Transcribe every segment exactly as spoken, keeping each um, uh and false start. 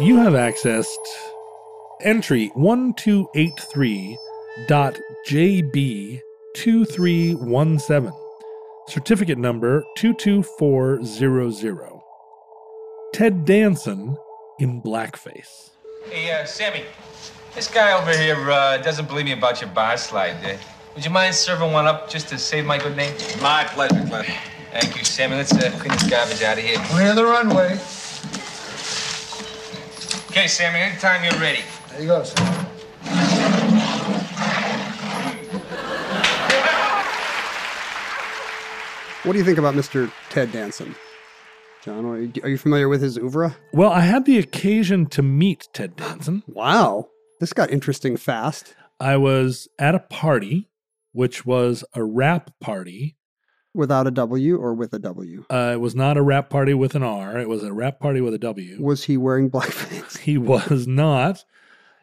You have accessed entry one two eight three dot J B two three one seven, certificate number two two four zero zero. Ted Danson in blackface. Hey, uh, Sammy, this guy over here uh, doesn't believe me about your bar slide. Uh, would you mind serving one up just to save my good name? My pleasure, Glenn. Thank you, Sammy. Let's uh, clean this garbage out of here. Clear the runway. Okay, Sammy, anytime you're ready. There you go, Sammy. What do you think about Mister Ted Danson? John, are you familiar with his oeuvre? Well, I had the occasion to meet Ted Danson. Wow. This got interesting fast. I was at a party, which was a rap party. Without a W or with a W? Uh, it was not a rap party with an R. It was a rap party with a W. Was he wearing blackface? He was not.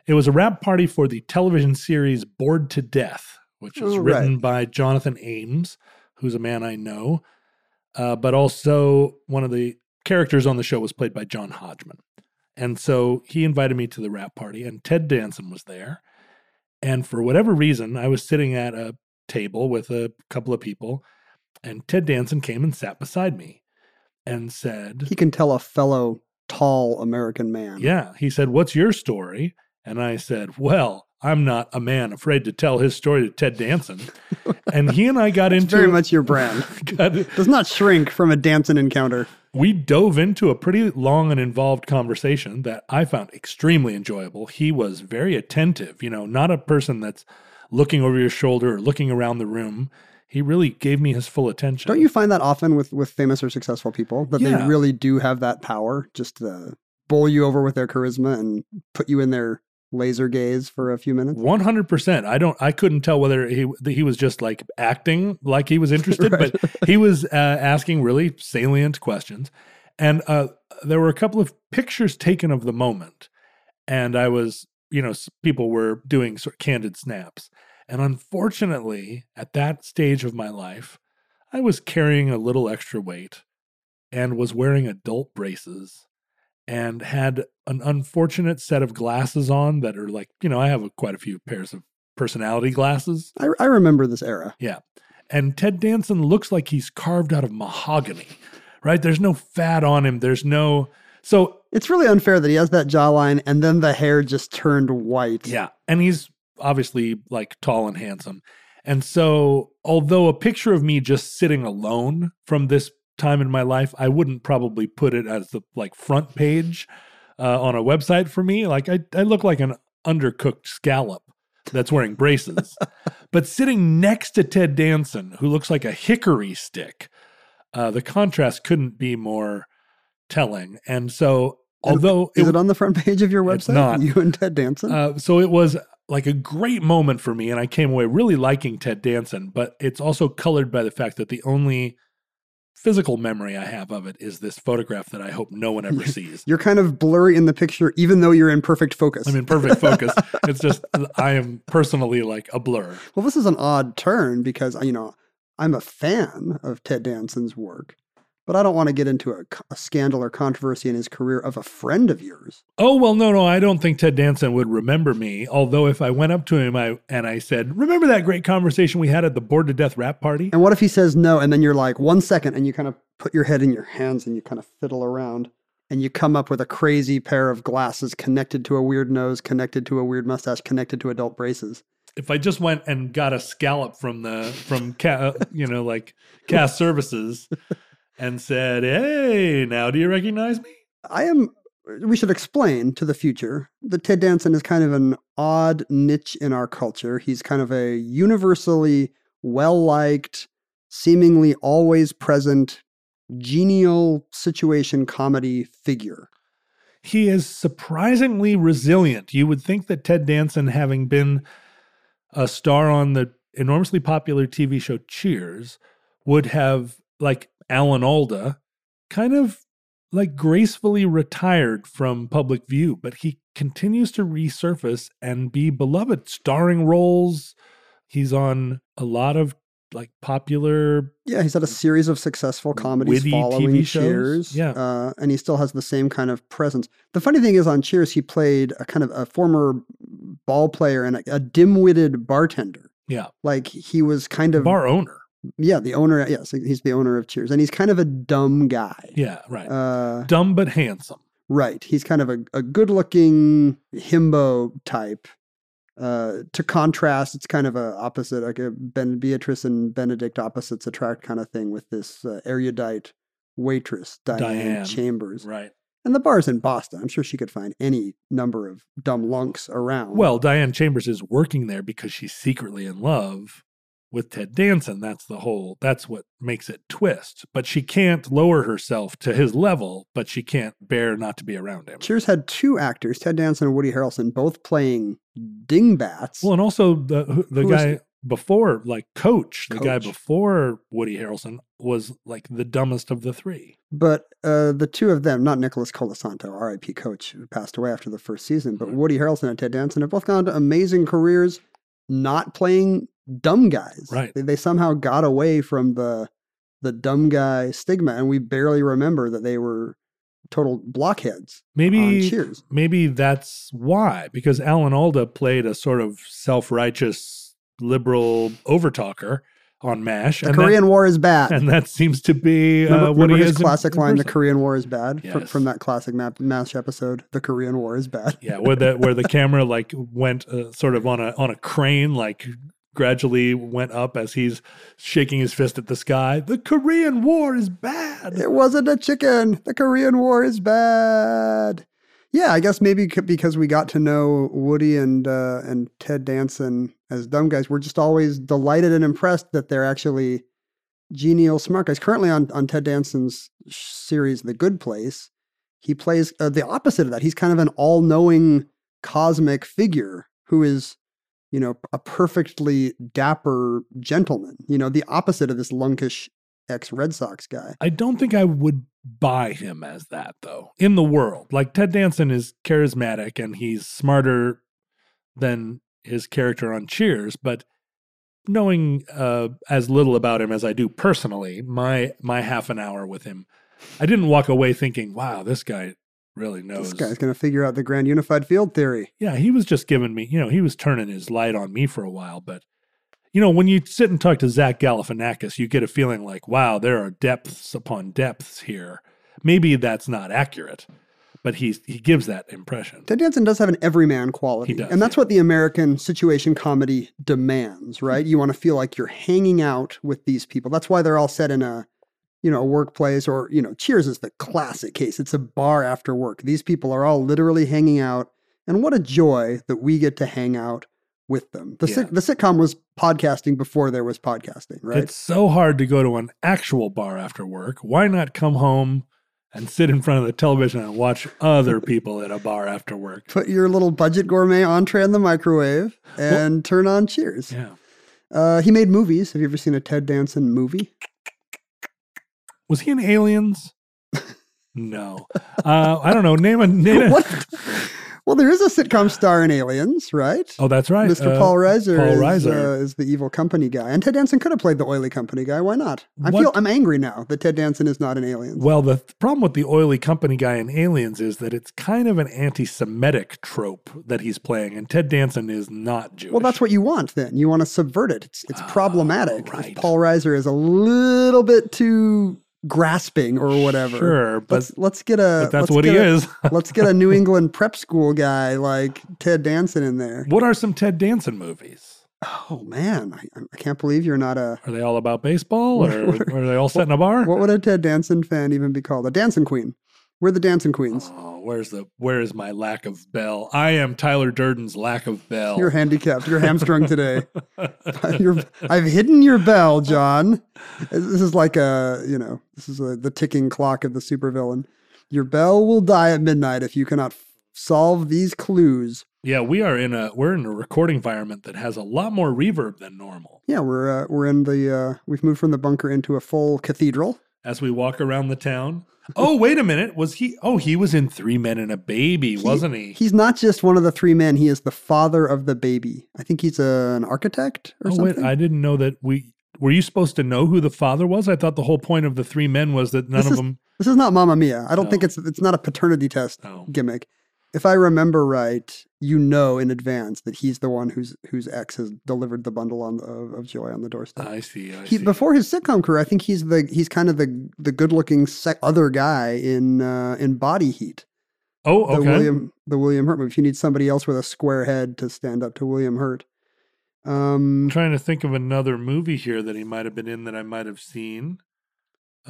It was a rap party for the television series Bored to Death, which was oh, written right. by Jonathan Ames, who's a man I know. Uh, but also one of the characters on the show was played by John Hodgman. And so he invited me to the rap party, and Ted Danson was there. And for whatever reason, I was sitting at a table with a couple of people, and Ted Danson came and sat beside me and said... He can tell a fellow tall American man. Yeah. He said, what's your story? And I said, well, I'm not a man afraid to tell his story to Ted Danson. And he and I got into... very much your brand. got, Does not shrink from a Danson encounter. We dove into a pretty long and involved conversation that I found extremely enjoyable. He was very attentive, you know, not a person that's looking over your shoulder or looking around the room. He really gave me his full attention. Don't you find that often with, with famous or successful people, that yeah. they really do have that power just to bowl you over with their charisma and put you in their laser gaze for a few minutes? one hundred percent. I don't, I couldn't tell whether he he was just like acting like he was interested, right. but he was uh, asking really salient questions. And uh, there were a couple of pictures taken of the moment. And I was, you know, people were doing sort of candid snaps. And unfortunately, at that stage of my life, I was carrying a little extra weight and was wearing adult braces and had an unfortunate set of glasses on that are like, you know, I have a, quite a few pairs of personality glasses. I, I remember this era. Yeah. And Ted Danson looks like he's carved out of mahogany, right? There's no fat on him. There's no... So it's really unfair that he has that jawline and then the hair just turned white. Yeah. And he's... obviously like tall and handsome. And so although a picture of me just sitting alone from this time in my life, I wouldn't probably put it as the like front page uh, on a website for me. Like I, I look like an undercooked scallop that's wearing braces, but sitting next to Ted Danson, who looks like a hickory stick, uh, the contrast couldn't be more telling. And so although- Is it, it on the front page of your website? It's not. You and Ted Danson? Uh, so it was- like a great moment for me, and I came away really liking Ted Danson, but it's also colored by the fact that the only physical memory I have of it is this photograph that I hope no one ever sees. You're kind of blurry in the picture, even though you're in perfect focus. I'm in perfect focus. It's just, I am personally like a blur. Well, this is an odd turn because, you know, I'm a fan of Ted Danson's work, but I don't want to get into a, a scandal or controversy in his career of a friend of yours. Oh, well, no, no, I don't think Ted Danson would remember me. Although if I went up to him I, and I said, remember that great conversation we had at the Bored to Death rap party? And what if he says no, and then you're like, one second, and you kind of put your head in your hands and you kind of fiddle around and you come up with a crazy pair of glasses connected to a weird nose, connected to a weird mustache, connected to adult braces. If I just went and got a scallop from the from ca- you know, like cast services and said, hey, now do you recognize me? I am, we should explain to the future that Ted Danson is kind of an odd niche in our culture. He's kind of a universally well-liked, seemingly always present, genial situation comedy figure. He is surprisingly resilient. You would think that Ted Danson, having been a star on the enormously popular T V show Cheers, would have, like Alan Alda, kind of like gracefully retired from public view, but he continues to resurface and be beloved, starring roles. He's on a lot of like popular. Yeah, he's had a series of successful comedies following T V shows. Cheers. Yeah. Uh, and he still has the same kind of presence. The funny thing is on Cheers, he played a kind of a former ball player and a, a dim-witted bartender. Yeah. Like he was kind of. Bar owner. Yeah, the owner. Yes, he's the owner of Cheers. And he's kind of a dumb guy. Yeah, right. Uh, dumb but handsome. Right. He's kind of a, a good-looking himbo type. Uh, to contrast, it's kind of a opposite, like a Ben, Beatrice and Benedict opposites attract kind of thing with this uh, erudite waitress, Diane, Diane Chambers. Right. And the bar's in Boston. I'm sure she could find any number of dumb lunks around. Well, Diane Chambers is working there because she's secretly in love with Ted Danson. That's the whole, that's what makes it twist. But she can't lower herself to his level, but she can't bear not to be around him. Cheers had two actors, Ted Danson and Woody Harrelson, both playing dingbats. Well, and also the the Who guy before, like Coach, Coach, the guy before Woody Harrelson was like the dumbest of the three. But uh, the two of them, not Nicholas Colasanto, R I P Coach, who passed away after the first season, but mm-hmm. Woody Harrelson and Ted Danson have both gone to amazing careers not playing dumb guys. Right. They, they somehow got away from the the dumb guy stigma, and we barely remember that they were total blockheads. Maybe Cheers. Maybe that's why, because Alan Alda played a sort of self-righteous liberal overtalker on MASH. The and Korean that, War is bad. And that seems to be remember, uh, what he his is classic in, line, in the Korean War is bad, yes. from, from that classic map, MASH episode, the Korean War is bad. Yeah, where the, where the camera like went uh, sort of on a on a crane, like gradually went up as he's shaking his fist at the sky. The Korean War is bad. It wasn't a chicken. The Korean War is bad. Yeah, I guess maybe because we got to know Woody and uh, and Ted Danson as dumb guys, we're just always delighted and impressed that they're actually genial, smart guys. Currently on, on Ted Danson's series, The Good Place, he plays uh, the opposite of that. He's kind of an all-knowing cosmic figure who is, you know, a perfectly dapper gentleman, you know, the opposite of this lunkish ex-Red Sox guy. I don't think I would buy him as that, though, in the world. Like, Ted Danson is charismatic and he's smarter than his character on Cheers, but knowing uh, as little about him as I do personally, my my half an hour with him, I didn't walk away thinking, wow, this guy really knows. This guy's going to figure out the grand unified field theory. Yeah, he was just giving me, you know, he was turning his light on me for a while. But, you know, when you sit and talk to Zach Galifianakis, you get a feeling like, wow, there are depths upon depths here. Maybe that's not accurate, but he's, he gives that impression. Ted Danson does have an everyman quality. He does, and that's yeah. what the American situation comedy demands, right? You want to feel like you're hanging out with these people. That's why they're all set in a, you know, a workplace, or, you know, Cheers is the classic case. It's a bar after work. These people are all literally hanging out. And what a joy that we get to hang out with them. The, yeah. sit- the sitcom was podcasting before there was podcasting, right? It's so hard to go to an actual bar after work. Why not come home and sit in front of the television and watch other people at a bar after work? Put your little budget gourmet entree in the microwave and well, turn on Cheers. Yeah. Uh, he made movies. Have you ever seen a Ted Danson movie? Was he in Aliens? No. Uh, I don't know. Name a name. A, what? Well, there is a sitcom star in Aliens, right? Oh, that's right. Mister Uh, Paul Reiser, Paul Reiser. Is, uh, is the evil company guy. And Ted Danson could have played the oily company guy. Why not? I what? feel I'm angry now that Ted Danson is not in Aliens. Well, the th- problem with the oily company guy in Aliens is that it's kind of an anti-Semitic trope that he's playing, and Ted Danson is not Jewish. Well, that's what you want then. You want to subvert it. It's, it's oh, problematic. Right. If Paul Reiser is a little bit too grasping or whatever. Sure, but let's, let's get a. But that's what he a, is. Let's get a New England prep school guy like Ted Danson in there. What are some Ted Danson movies? Oh man, I, I can't believe you're not a. Are they all about baseball, or, what, or are they all set what, in a bar? What would a Ted Danson fan even be called? A Danson Queen. We're the Dancing Queens. Oh, where's the where is my lack of bell? I am Tyler Durden's lack of bell. You're handicapped. You're hamstrung today. You're, I've hidden your bell, John. This is like a you know this is a, the ticking clock of the supervillain. Your bell will die at midnight if you cannot f- solve these clues. Yeah, we are in a we're in a recording environment that has a lot more reverb than normal. Yeah, we're uh, we're in the uh, we've moved from the bunker into a full cathedral. As we walk around the town. Oh, wait a minute. Was he? Oh, he was in Three Men and a Baby, he, wasn't he? He's not just one of the three men. He is the father of the baby. I think he's a, an architect or oh, something. Wait, I didn't know that we... Were you supposed to know who the father was? I thought the whole point of the three men was that none this of is, them... This is not Mamma Mia. I don't no. think it's... It's not a paternity test no. gimmick. If I remember right, you know in advance that he's the one whose whose ex has delivered the bundle on the, of, of joy on the doorstep. I see. I he, see. Before his sitcom career, I think he's the he's kind of the the good looking sec- other guy in uh, in Body Heat. Oh, okay. The William the William Hurt movie. If you need somebody else with a square head to stand up to William Hurt. Um, I'm trying to think of another movie here that he might have been in that I might have seen.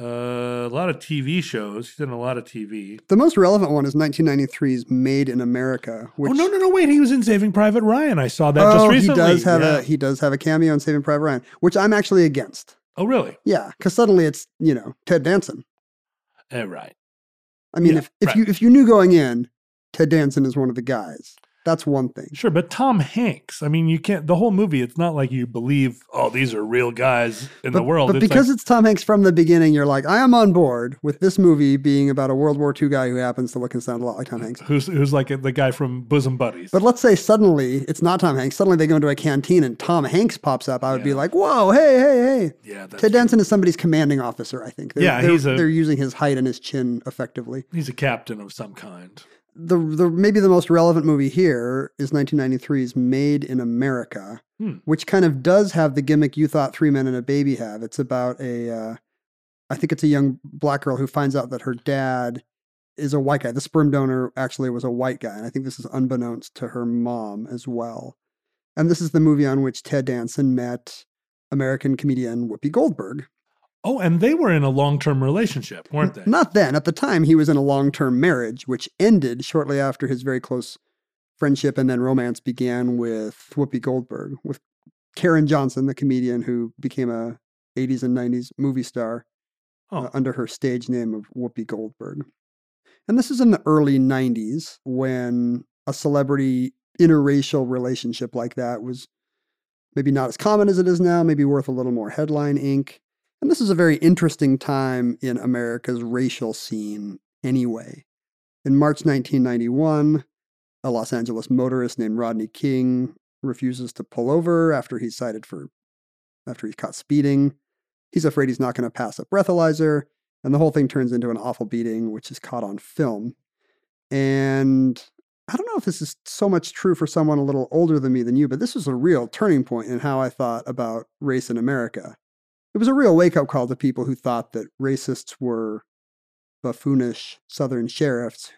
Uh, a lot of T V shows. He's done a lot of T V. The most relevant one is nineteen ninety-three's Made in America. Which, oh, no, no, no, wait. He was in Saving Private Ryan. I saw that oh, just recently. He does have yeah. a he does have a cameo in Saving Private Ryan, which I'm actually against. Oh, really? Yeah, because suddenly it's, you know, Ted Danson. Uh, right. I mean, yeah, if, if, right. you, if you knew going in, Ted Danson is one of the guys. That's one thing. Sure, but Tom Hanks, I mean, you can't, the whole movie, it's not like you believe, oh, these are real guys in but, the world. But it's because like, it's Tom Hanks from the beginning, you're like, I am on board with this movie being about a World War Two guy who happens to look and sound a lot like Tom Hanks. Who's who's like the guy from Bosom Buddies. But let's say suddenly, it's not Tom Hanks, suddenly they go into a canteen and Tom Hanks pops up. I would yeah. be like, whoa, hey, hey, hey. Yeah, that's Ted Danson true. Is somebody's commanding officer, I think. They're, yeah, they're, he's a, they're using his height and his chin effectively. He's a captain of some kind. The the maybe the most relevant movie here is nineteen ninety-three's Made in America, hmm. which kind of does have the gimmick you thought Three Men and a Baby have. It's about a, uh, I think it's a young black girl who finds out that her dad is a white guy. The sperm donor actually was a white guy, and I think this is unbeknownst to her mom as well. And this is the movie on which Ted Danson met American comedian Whoopi Goldberg. Oh, and they were in a long-term relationship, weren't they? Not then. At the time, he was in a long-term marriage, which ended shortly after his very close friendship and then romance began with Whoopi Goldberg, with Karen Johnson, the comedian who became a eighties and nineties movie star oh. uh, under her stage name of Whoopi Goldberg. And this is in the early nineties when a celebrity interracial relationship like that was maybe not as common as it is now, maybe worth a little more headline ink. And this is a very interesting time in America's racial scene anyway. In March nineteen ninety-one, a Los Angeles motorist named Rodney King refuses to pull over after he's cited for, after he's caught speeding. He's afraid he's not going to pass a breathalyzer, and the whole thing turns into an awful beating, which is caught on film. And I don't know if this is so much true for someone a little older than me than you, but this was a real turning point in how I thought about race in America. It was a real wake-up call to people who thought that racists were buffoonish Southern sheriffs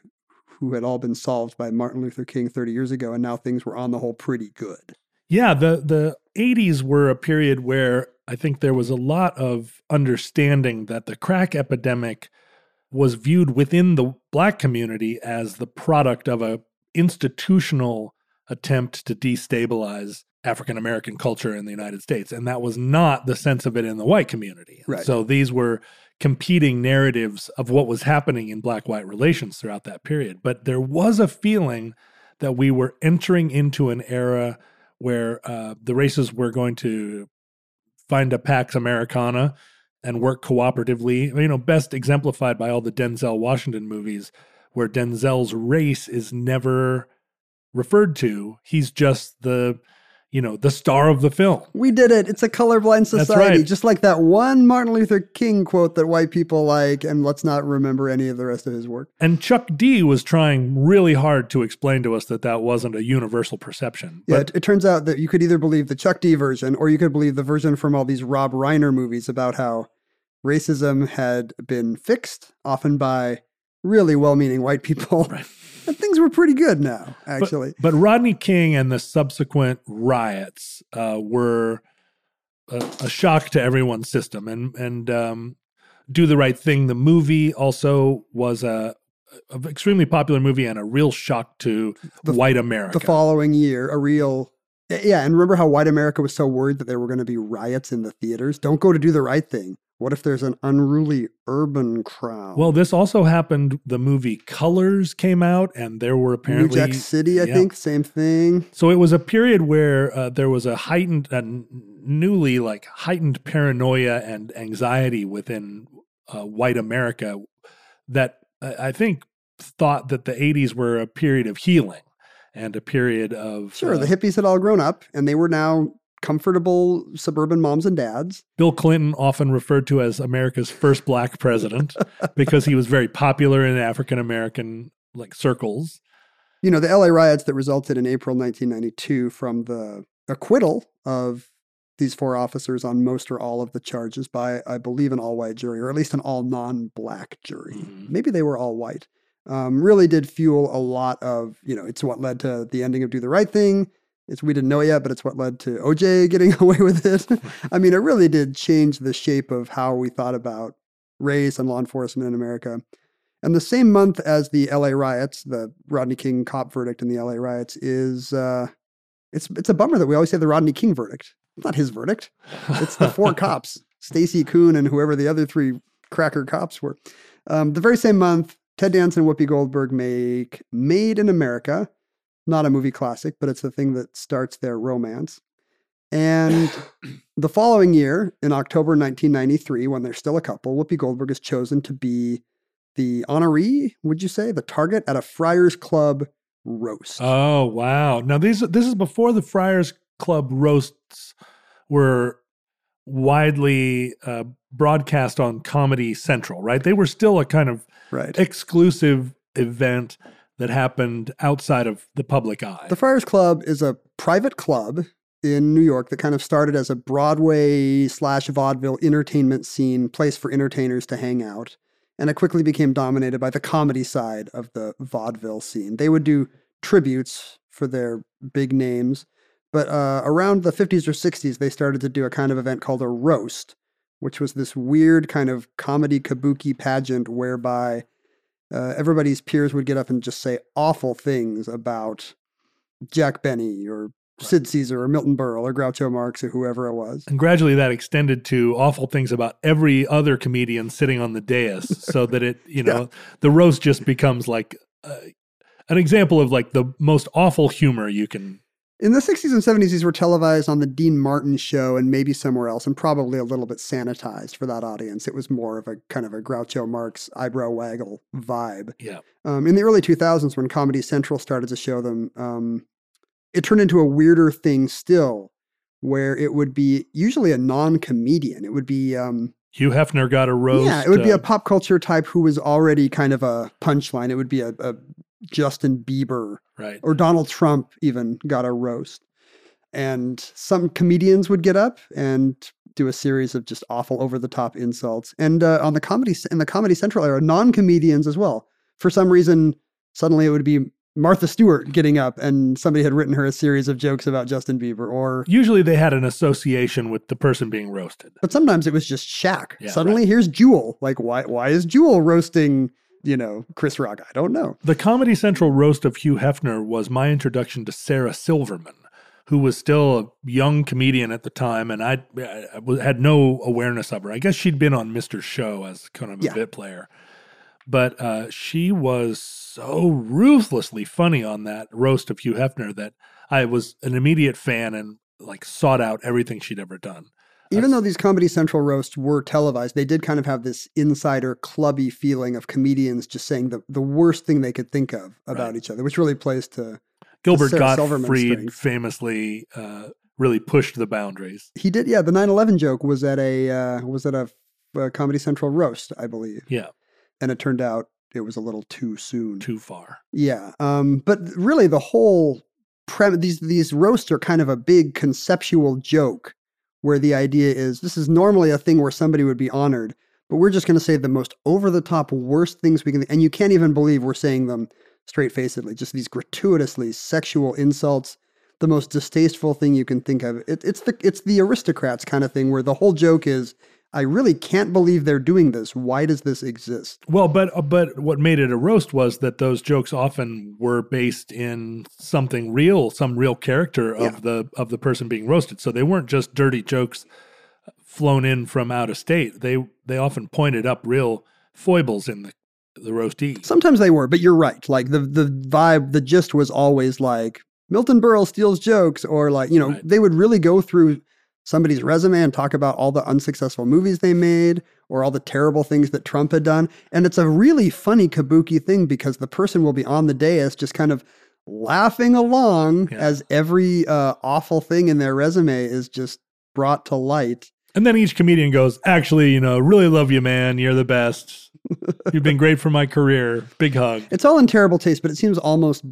who had all been solved by Martin Luther King thirty years ago, and now things were on the whole pretty good. Yeah, the, the eighties were a period where I think there was a lot of understanding that the crack epidemic was viewed within the black community as the product of an institutional attempt to destabilize African-American culture in the United States. And that was not the sense of it in the white community. Right. So these were competing narratives of what was happening in black-white relations throughout that period. But there was a feeling that we were entering into an era where uh, the races were going to find a Pax Americana and work cooperatively, you know, best exemplified by all the Denzel Washington movies where Denzel's race is never referred to. He's just the, you know, the star of the film. We did it. It's a colorblind society. That's right. Just like that one Martin Luther King quote that white people like, and let's not remember any of the rest of his work. And Chuck D was trying really hard to explain to us that that wasn't a universal perception. Yeah, but it, it turns out that you could either believe the Chuck D version, or you could believe the version from all these Rob Reiner movies about how racism had been fixed, often by really well-meaning white people. Right. And things were pretty good now, actually. But, but Rodney King and the subsequent riots uh, were a, a shock to everyone's system. And and um, Do the Right Thing, the movie, also was a, a extremely popular movie and a real shock to the, white America. The following year, a real... Yeah, and remember how white America was so worried that there were going to be riots in the theaters? Don't go to Do the Right Thing. What if there's an unruly urban crowd? Well, this also happened. The movie Colors came out, and there were apparently... New Jack City, I yeah. think, same thing. So it was a period where uh, there was a heightened, a newly like heightened paranoia and anxiety within uh, white America that uh, I think thought that the eighties were a period of healing and a period of... Sure, uh, the hippies had all grown up, and they were now... comfortable suburban moms and dads. Bill Clinton, often referred to as America's first black president because he was very popular in African-American like circles. You know, the L A riots that resulted in April nineteen ninety-two from the acquittal of these four officers on most or all of the charges by, I believe, an all-white jury, or at least an all non-black jury. Mm. Maybe they were all white. Um, really did fuel a lot of, you know, it's what led to the ending of Do the Right Thing. It's, we didn't know it yet, but it's what led to O J getting away with it. I mean, it really did change the shape of how we thought about race and law enforcement in America. And the same month as the L A riots, the Rodney King cop verdict in the L A riots is, uh, it's it's a bummer that we always say the Rodney King verdict. It's not his verdict. It's the four cops, Stacey Kuhn and whoever the other three cracker cops were. Um, the very same month, Ted Danson and Whoopi Goldberg make Made in America. Not a movie classic, but it's the thing that starts their romance. And the following year, in October nineteen ninety-three, when they're still a couple, Whoopi Goldberg is chosen to be the honoree, would you say, the target at a Friars Club roast. Oh, wow. Now, these, this is before the Friars Club roasts were widely uh, broadcast on Comedy Central, right? They were still a kind of right. exclusive event that happened outside of the public eye. The Friars Club is a private club in New York that kind of started as a Broadway slash vaudeville entertainment scene, place for entertainers to hang out. And it quickly became dominated by the comedy side of the vaudeville scene. They would do tributes for their big names. But uh, around the fifties or sixties, they started to do a kind of event called a roast, which was this weird kind of comedy kabuki pageant whereby Uh, everybody's peers would get up and just say awful things about Jack Benny or right. Sid Caesar or Milton Berle or Groucho Marx or whoever it was. And gradually that extended to awful things about every other comedian sitting on the dais so that it, you know, yeah. the roast just becomes like uh, an example of like the most awful humor you can. In the sixties and seventies, these were televised on the Dean Martin show and maybe somewhere else, and probably a little bit sanitized for that audience. It was more of a kind of a Groucho Marx eyebrow waggle vibe. Yeah. Um, in the early two thousands, when Comedy Central started to show them, um, it turned into a weirder thing still, where it would be usually a non-comedian. It would be... Um, Hugh Hefner got a roast. Yeah, it would uh, be a pop culture type who was already kind of a punchline. It would be a... a Justin Bieber right. or Donald Trump even got a roast. And some comedians would get up and do a series of just awful over-the-top insults. And uh, on the comedy in the Comedy Central era, non-comedians as well. For some reason, suddenly it would be Martha Stewart getting up and somebody had written her a series of jokes about Justin Bieber or... Usually they had an association with the person being roasted. But sometimes it was just Shaq. Yeah, suddenly right. here's Jewel. Like, why, why is Jewel roasting... you know, Chris Rock, I don't know. The Comedy Central roast of Hugh Hefner was my introduction to Sarah Silverman, who was still a young comedian at the time, and I, I had no awareness of her. I guess she'd been on Mister Show as kind of a yeah. bit player. But uh, she was so ruthlessly funny on that roast of Hugh Hefner that I was an immediate fan and, like, sought out everything she'd ever done. Even though these Comedy Central roasts were televised, they did kind of have this insider clubby feeling of comedians just saying the, the worst thing they could think of about right. each other, which really plays to Gilbert Gottfried famously uh, really pushed the boundaries. He did, yeah. The nine eleven joke was at a uh, was at a, a Comedy Central roast, I believe. Yeah, and it turned out it was a little too soon, too far. Yeah, um, but really, the whole premise these these roasts are kind of a big conceptual joke, where the idea is this is normally a thing where somebody would be honored, but we're just going to say the most over-the-top worst things we can, and you can't even believe we're saying them straight-facedly, just these gratuitously sexual insults, the most distasteful thing you can think of. It, it's the it's the aristocrats kind of thing where the whole joke is, I really can't believe they're doing this. Why does this exist? Well, but uh, but what made it a roast was that those jokes often were based in something real, some real character of yeah. the of the person being roasted. So they weren't just dirty jokes flown in from out of state. They they often pointed up real foibles in the the roastee. Sometimes they were, but you're right. Like the the vibe, the gist was always like Milton Berle steals jokes, or like, you know, right. they would really go through somebody's resume and talk about all the unsuccessful movies they made or all the terrible things that Trump had done. And it's a really funny kabuki thing because the person will be on the dais just kind of laughing along yeah. as every uh, awful thing in their resume is just brought to light. And then each comedian goes, actually, you know, really love you, man. You're the best. You've been great for my career. Big hug. It's all in terrible taste, but it seems almost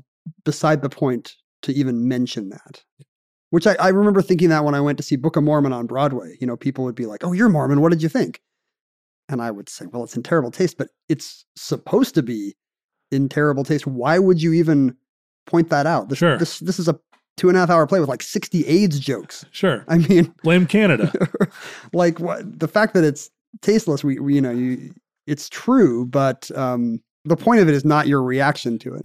beside the point to even mention that. Which I, I remember thinking that when I went to see Book of Mormon on Broadway, you know, people would be like, oh, you're Mormon. What did you think? And I would say, well, it's in terrible taste, but it's supposed to be in terrible taste. Why would you even point that out? This, sure. This, this is a two and a half hour play with like sixty AIDS jokes. Sure. I mean. Blame Canada. Like what, the fact that it's tasteless, we, we you know, you, it's true, but um, the point of it is not your reaction to it.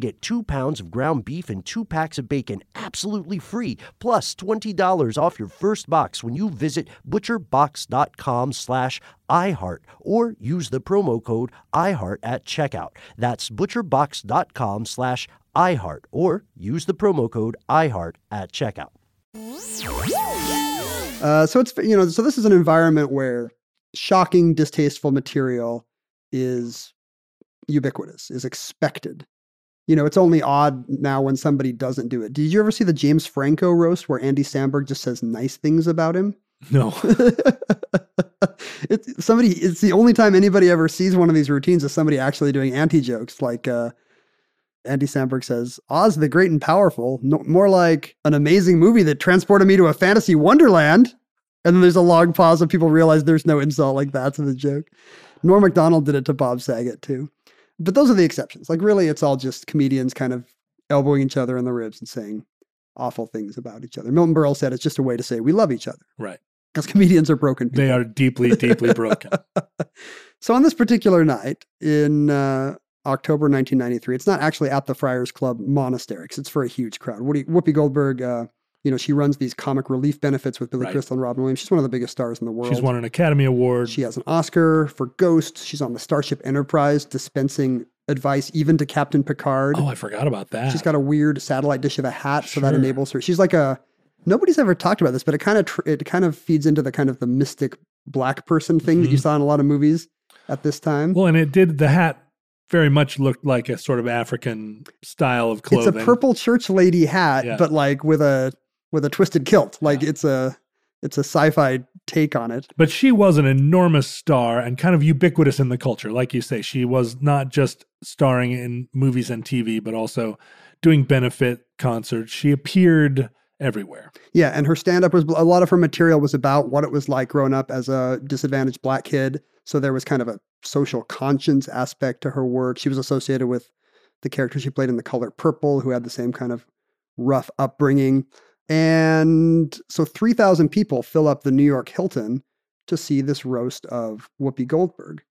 get two pounds of ground beef and two packs of bacon absolutely free, plus twenty dollars off your first box when you visit butcherbox.com slash iHeart or use the promo code iHeart at checkout. That's butcherbox.com slash iHeart or use the promo code iHeart at checkout. Uh, so it's, you know, so this is an environment where shocking, distasteful material is ubiquitous, is expected. You know, it's only odd now when somebody doesn't do it. Did you ever see the James Franco roast where Andy Samberg just says nice things about him? No. it's, somebody, it's the only time anybody ever sees one of these routines is somebody actually doing anti-jokes. Like uh, Andy Samberg says, Oz the Great and Powerful, no, more like an amazing movie that transported me to a fantasy wonderland. And then there's a long pause and people realize there's no insult like that to the joke. Norm Macdonald did it to Bob Saget too. But those are the exceptions. Like, really, it's all just comedians kind of elbowing each other in the ribs and saying awful things about each other. Milton Berle said it's just a way to say we love each other. Right. Because comedians are broken people. They are deeply, deeply broken. So on this particular night in uh, October nineteen ninety-three, it's not actually at the Friars Club monastery because it's for a huge crowd. Woody, Whoopi Goldberg, uh, you know, she runs these comic relief benefits with Billy right. Crystal and Robin Williams. She's one of the biggest stars in the world. She's won an Academy Award. She has an Oscar for Ghost. She's on the Starship Enterprise dispensing advice even to Captain Picard. Oh, I forgot about that. She's got a weird satellite dish of a hat, sure. so that enables her. She's like a, nobody's ever talked about this, but it kind of tr- it kind of feeds into the kind of the mystic black person thing mm-hmm. that you saw in a lot of movies at this time. Well, and it did, the hat very much looked like a sort of African style of clothing. It's a purple church lady hat, yeah. but like with a... with a twisted kilt. Like yeah. it's a it's a sci-fi take on it. But she was an enormous star and kind of ubiquitous in the culture. Like you say, she was not just starring in movies and T V, but also doing benefit concerts. She appeared everywhere. Yeah, and her stand-up was, a lot of her material was about what it was like growing up as a disadvantaged black kid. So there was kind of a social conscience aspect to her work. She was associated with the character she played in The Color Purple, who had the same kind of rough upbringing. And so three thousand people fill up the New York Hilton to see this roast of Whoopi Goldberg.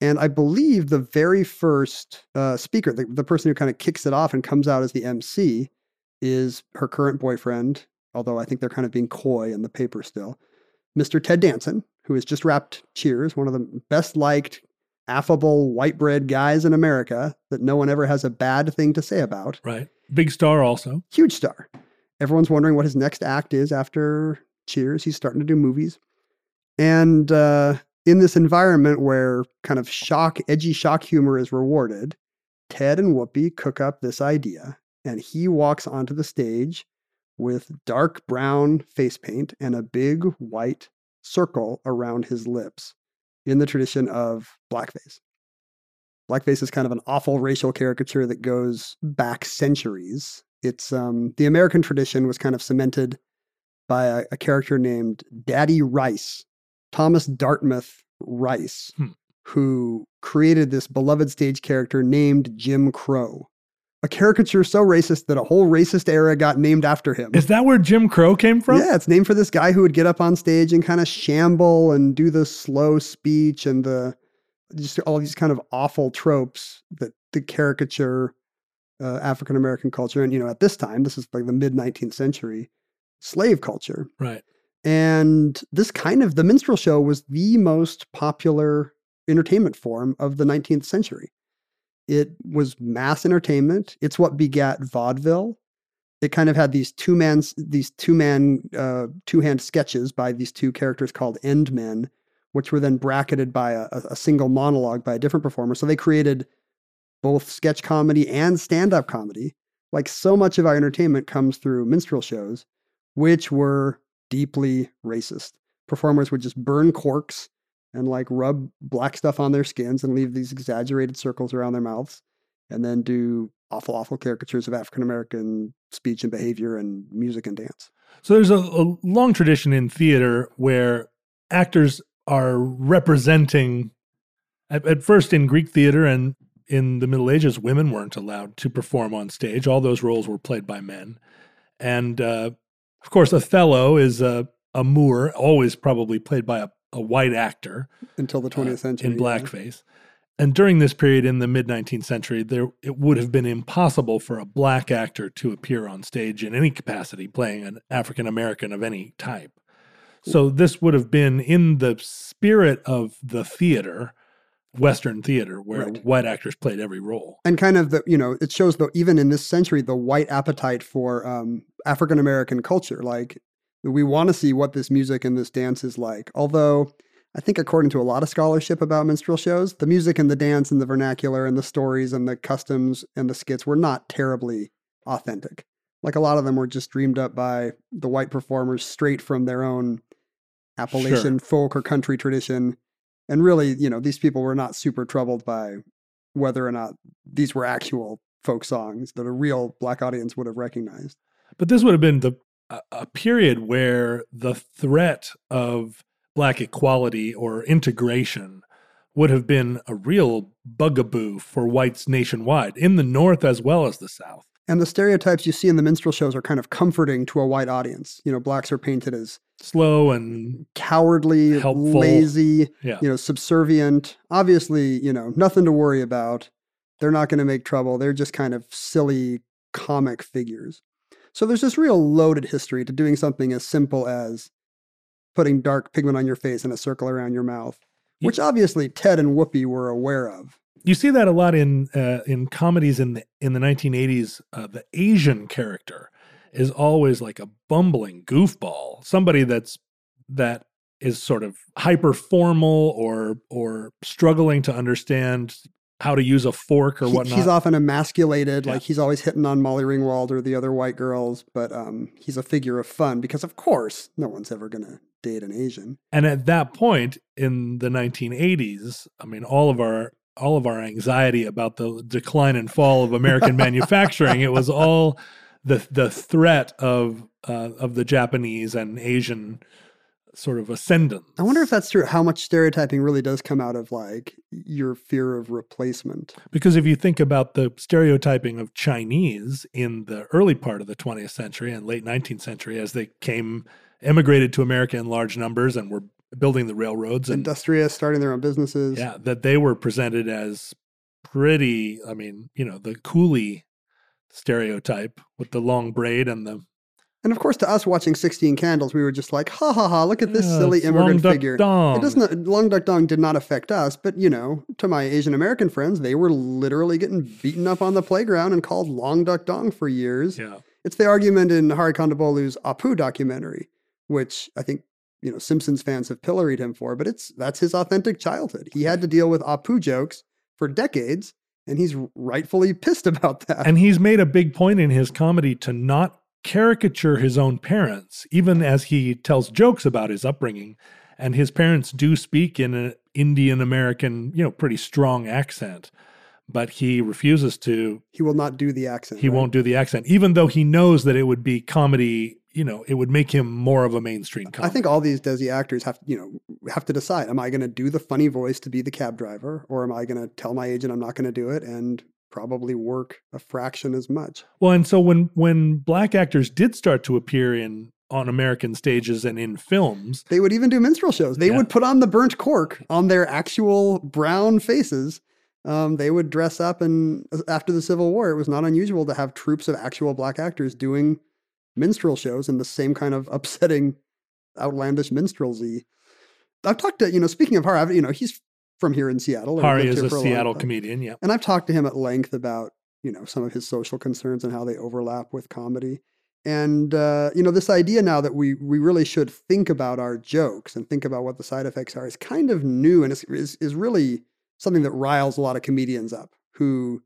And I believe the very first uh, speaker, the, the person who kind of kicks it off and comes out as the M C, is her current boyfriend, although I think they're kind of being coy in the paper still, Mister Ted Danson, who has just wrapped Cheers, one of the best-liked, affable, white-bread guys in America that no one ever has a bad thing to say about. Right. Big star also. Huge star. Everyone's wondering what his next act is after Cheers. He's starting to do movies. And uh, in this environment where kind of shock, edgy shock humor is rewarded, Ted and Whoopi cook up this idea, and he walks onto the stage with dark brown face paint and a big white circle around his lips in the tradition of blackface. Blackface is kind of an awful racial caricature that goes back centuries. It's um, the American tradition was kind of cemented by a, a character named Daddy Rice, Thomas Dartmouth Rice, hmm. who created this beloved stage character named Jim Crow. A caricature so racist that a whole racist era got named after him. Is that where Jim Crow came from? Yeah, it's named for this guy who would get up on stage and kind of shamble and do the slow speech and the just all these kind of awful tropes that the caricature uh, African-American culture. And, you know, at this time, this is like the mid-nineteenth century, slave culture. Right. And this kind of, the minstrel show was the most popular entertainment form of the nineteenth century. It was mass entertainment. It's what begat vaudeville. It kind of had these two-man, these two-man, uh, two-hand sketches by these two characters called end men, which were then bracketed by a, a single monologue by a different performer. So they created both sketch comedy and stand-up comedy. Like so much of our entertainment comes through minstrel shows, which were deeply racist. Performers would just burn corks and like rub black stuff on their skins and leave these exaggerated circles around their mouths, and then do awful, awful caricatures of African-American speech and behavior and music and dance. So there's a, a long tradition in theater where actors are representing, at, at first in Greek theater and in the Middle Ages, women weren't allowed to perform on stage. All those roles were played by men. And uh, of course, Othello is a, a Moor, always probably played by a a white actor. Until the twentieth century. Uh, in blackface. Yeah. And during this period in the mid-nineteenth century, there it would have been impossible for a black actor to appear on stage in any capacity playing an African-American of any type. So this would have been in the spirit of the theater, Western theater, where right. white actors played every role. And kind of, the you know, it shows that even in this century, the white appetite for um, African-American culture, like we want to see what this music and this dance is like. Although I think according to a lot of scholarship about minstrel shows, the music and the dance and the vernacular and the stories and the customs and the skits were not terribly authentic. Like a lot of them were just dreamed up by the white performers straight from their own Appalachian sure. folk or country tradition. And really, you know, these people were not super troubled by whether or not these were actual folk songs that a real black audience would have recognized. But this would have been the a period where the threat of black equality or integration would have been a real bugaboo for whites nationwide, in the North as well as the South. And the stereotypes you see in the minstrel shows are kind of comforting to a white audience. You know, blacks are painted as slow and cowardly, helpful, lazy, yeah. you know, subservient. Obviously, you know, nothing to worry about. They're not going to make trouble. They're just kind of silly comic figures. So there's this real loaded history to doing something as simple as putting dark pigment on your face and a circle around your mouth, yeah. which obviously Ted and Whoopi were aware of. You see that a lot in uh, in comedies in the in the nineteen eighties. Uh, the Asian character is always like a bumbling goofball, somebody that's that is sort of hyper formal or or struggling to understand how to use a fork or he, whatnot. He's often emasculated. Yeah. Like he's always hitting on Molly Ringwald or the other white girls, but um, he's a figure of fun because of course no one's ever going to date an Asian. And at that point in the nineteen eighties, I mean, all of our, all of our anxiety about the decline and fall of American manufacturing, it was all the, the threat of, uh, of the Japanese and Asian sort of ascendant. I wonder if that's true. How much stereotyping really does come out of like your fear of replacement? Because if you think about the stereotyping of Chinese in the early part of the twentieth century and late nineteenth century, as they came, emigrated to America in large numbers and were building the railroads. And, Industrious, starting their own businesses. Yeah, that they were presented as pretty, I mean, you know, the coolie stereotype with the long braid and the... And of course, to us watching sixteen Candles, we were just like, ha, ha, ha, look at this yeah, silly immigrant long figure. Dong. It does not, Long Duck Dong did not affect us, but, you know, to my Asian American friends, they were literally getting beaten up on the playground and called Long Duck Dong for years. Yeah. It's the argument in Hari Kondabolu's Apu documentary, which I think, you know, Simpsons fans have pilloried him for, but it's that's his authentic childhood. He had to deal with Apu jokes for decades, and he's rightfully pissed about that. And he's made a big point in his comedy to not caricature his own parents, even as he tells jokes about his upbringing. And his parents do speak in an Indian American, you know, pretty strong accent, but he refuses to. He will not do the accent. He right? won't do the accent, even though he knows that it would be comedy, you know, it would make him more of a mainstream comic. I think all these Desi actors have, you know, have to decide, am I going to do the funny voice to be the cab driver, or am I going to tell my agent I'm not going to do it and probably work a fraction as much? Well, and so when when black actors did start to appear in on American stages and in films, they would even do minstrel shows. They yeah. would put on the burnt cork on their actual brown faces. Um, they would dress up, and after the Civil War, it was not unusual to have troops of actual black actors doing minstrel shows in the same kind of upsetting, outlandish minstrelsy. I've talked to, you know, speaking of Harv, you know, he's from here in Seattle. Hari is a Seattle comedian, yeah. And I've talked to him at length about, you know, some of his social concerns and how they overlap with comedy. And, uh, you know, this idea now that we we really should think about our jokes and think about what the side effects are is kind of new, and is, is, is really something that riles a lot of comedians up who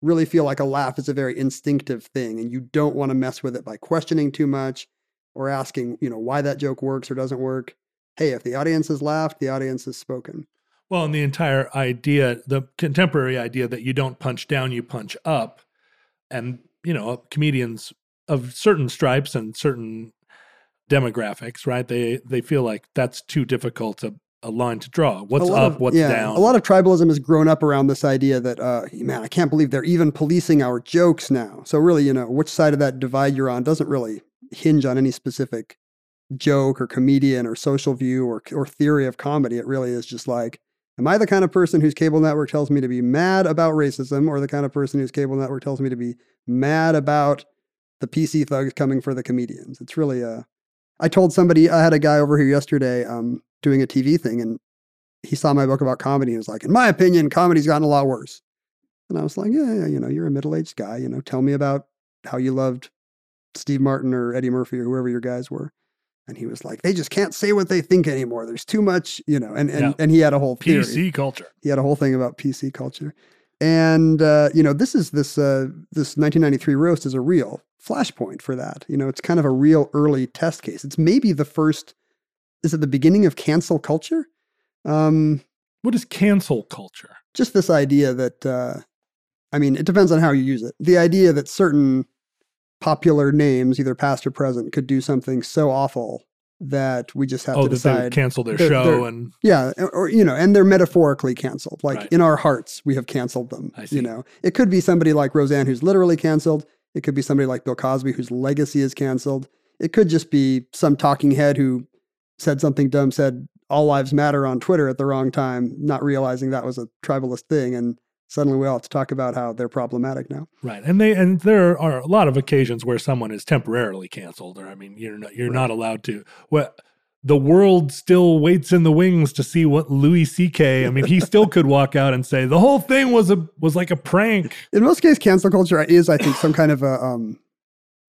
really feel like a laugh is a very instinctive thing and you don't want to mess with it by questioning too much or asking, you know, why that joke works or doesn't work. Hey, if the audience has laughed, the audience has spoken. Well, and the entire idea, the contemporary idea that you don't punch down, you punch up. And, you know, comedians of certain stripes and certain demographics, right? They they feel like that's too difficult a, a line to draw. What's up, of, what's yeah, down? A lot of tribalism has grown up around this idea that, uh, man, I can't believe they're even policing our jokes now. So really, you know, which side of that divide you're on doesn't really hinge on any specific joke or comedian or social view or or theory of comedy. It really is just like, am I the kind of person whose cable network tells me to be mad about racism, or the kind of person whose cable network tells me to be mad about the P C thugs coming for the comedians? It's really a... I told somebody, I had a guy over here yesterday um, doing a T V thing, and he saw my book about comedy and was like, in my opinion, comedy's gotten a lot worse. And I was like, yeah, yeah, you know, you're a middle-aged guy, you know, tell me about how you loved Steve Martin or Eddie Murphy or whoever your guys were. And he was like, they just can't say what they think anymore. There's too much, you know, and, and, yeah. and he had a whole theory. P C culture. He had a whole thing about P C culture. And, uh, you know, this is this, uh, this nineteen ninety-three roast is a real flashpoint for that. You know, it's kind of a real early test case. It's maybe the first, is it the beginning of cancel culture? Um, what is cancel culture? Just this idea that, uh, I mean, it depends on how you use it. The idea that certain popular names, either past or present, could do something so awful that we just have oh, to decide. They cancel their they're, show they're, and yeah, or you know, and they're metaphorically canceled. Like right. in our hearts, we have canceled them. I see. You know, it could be somebody like Roseanne who's literally canceled. It could be somebody like Bill Cosby whose legacy is canceled. It could just be some talking head who said something dumb, said "all lives matter" on Twitter at the wrong time, not realizing that was a tribalist thing, and suddenly we all have to talk about how they're problematic now. Right. And they and there are a lot of occasions where someone is temporarily canceled, or I mean, you're not, you're right. not allowed to. Well, the world still waits in the wings to see what Louis C K I mean, he still could walk out and say the whole thing was a was like a prank. In most cases, cancel culture is, I think, some kind of a um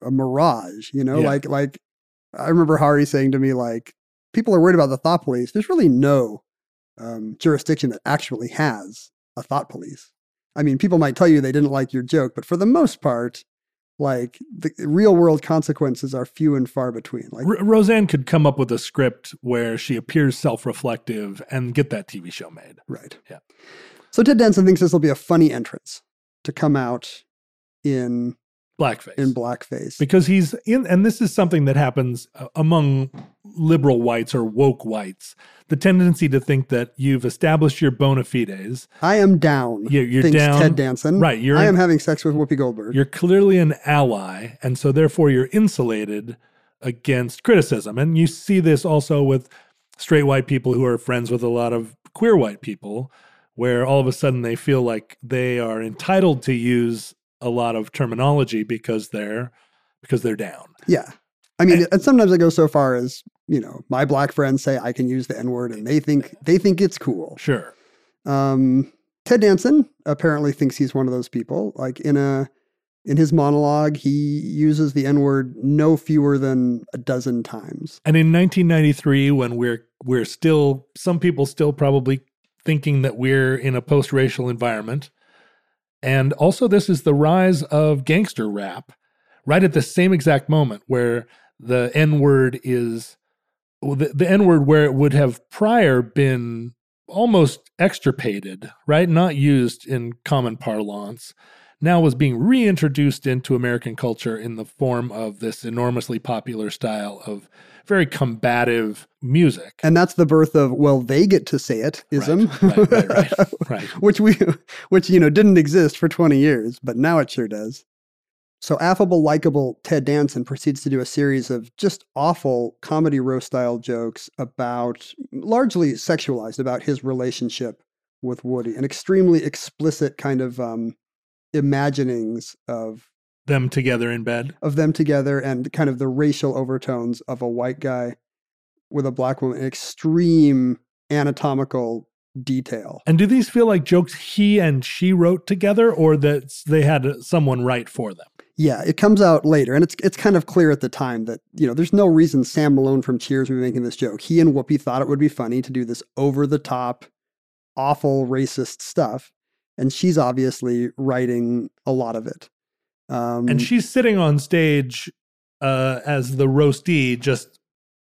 a mirage, you know? Yeah. Like like I remember Hari saying to me, like, people are worried about the thought police. There's really no um jurisdiction that actually has a thought police. I mean, people might tell you they didn't like your joke, but for the most part, like, the real world consequences are few and far between. Like R- Roseanne could come up with a script where she appears self-reflective and get that T V show made. Right. Yeah. So Ted Danson thinks this will be a funny entrance to come out in Blackface. In blackface. Because he's in, and this is something that happens among liberal whites or woke whites, the tendency to think that you've established your bona fides. I am down. You're, you're thinks down. Ted Danson. Right. You're I am in, having sex with Whoopi Goldberg. You're clearly an ally, and so therefore you're insulated against criticism. And you see this also with straight white people who are friends with a lot of queer white people, where all of a sudden they feel like they are entitled to use a lot of terminology because they're because they're down. Yeah. I mean, and, and sometimes I go so far as, you know, my black friends say I can use the N-word and they think they think it's cool. Sure. Um, Ted Danson apparently thinks he's one of those people. Like in a in his monologue, he uses the N-word no fewer than a dozen times. And in nineteen ninety-three, when we're we're still some people still probably thinking that we're in a post-racial environment. And also this is the rise of gangster rap right at the same exact moment where the N-word is, the, the N-word where it would have prior been almost extirpated, right? Not used in common parlance, now was being reintroduced into American culture in the form of this enormously popular style of very combative music. And that's the birth of, well, they get to say it-ism, right, right, right, right, right. which, we, which, you know, didn't exist for twenty years, but now it sure does. So affable, likable Ted Danson proceeds to do a series of just awful comedy roast-style jokes about, largely sexualized, about his relationship with Woody, an extremely explicit kind of um, imaginings of them together in bed. Of them together and kind of the racial overtones of a white guy with a black woman in extreme anatomical detail. And do these feel like jokes he and she wrote together or that they had someone write for them? Yeah, it comes out later. And it's it's kind of clear at the time that, you know, there's no reason Sam Malone from Cheers would be making this joke. He and Whoopi thought it would be funny to do this over-the-top, awful, racist stuff. And she's obviously writing a lot of it. Um, and she's sitting on stage uh, as the roastee, just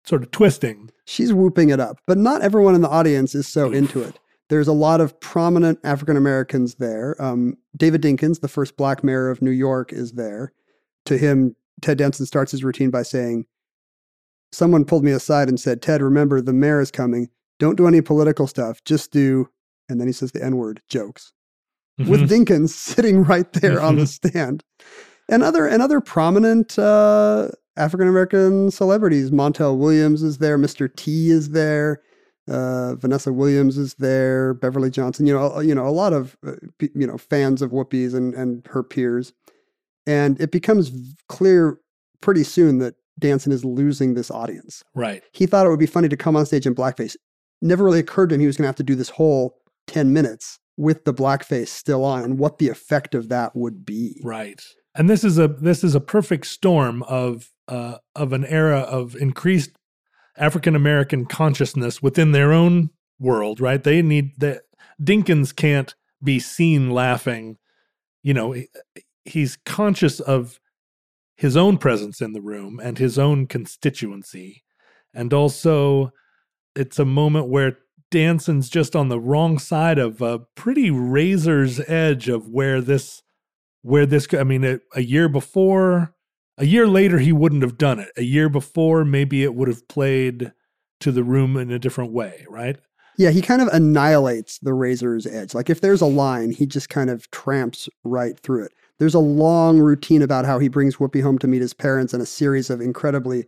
sort of twisting. She's whooping it up, but not everyone in the audience is so into it. There's a lot of prominent African-Americans there. Um, David Dinkins, the first black mayor of New York, is there. To him, Ted Danson starts his routine by saying, someone pulled me aside and said, Ted, remember, the mayor is coming. Don't do any political stuff. Just do, and then he says the N-word, jokes. Mm-hmm. With Dinkins sitting right there on the stand. And other, and other prominent uh, African-American celebrities. Montel Williams is there. Mister T is there. Uh, Vanessa Williams is there. Beverly Johnson. You know, you know, a lot of, uh, you know, fans of Whoopi's and, and her peers. And it becomes clear pretty soon that Danson is losing this audience. Right. He thought it would be funny to come on stage in blackface. Never really occurred to him he was going to have to do this whole ten minutes with the blackface still on and what the effect of that would be. Right. And this is a this is a perfect storm of uh, of an era of increased African-American consciousness within their own world, right? They need that. Dinkins can't be seen laughing. You know, he, he's conscious of his own presence in the room and his own constituency. And also it's a moment where Danson's just on the wrong side of a pretty razor's edge of where this, where this, I mean, a, a year before, a year later, he wouldn't have done it. A year before, maybe it would have played to the room in a different way, right? Yeah, he kind of annihilates the razor's edge. Like if there's a line, he just kind of tramps right through it. There's a long routine about how he brings Whoopi home to meet his parents and a series of incredibly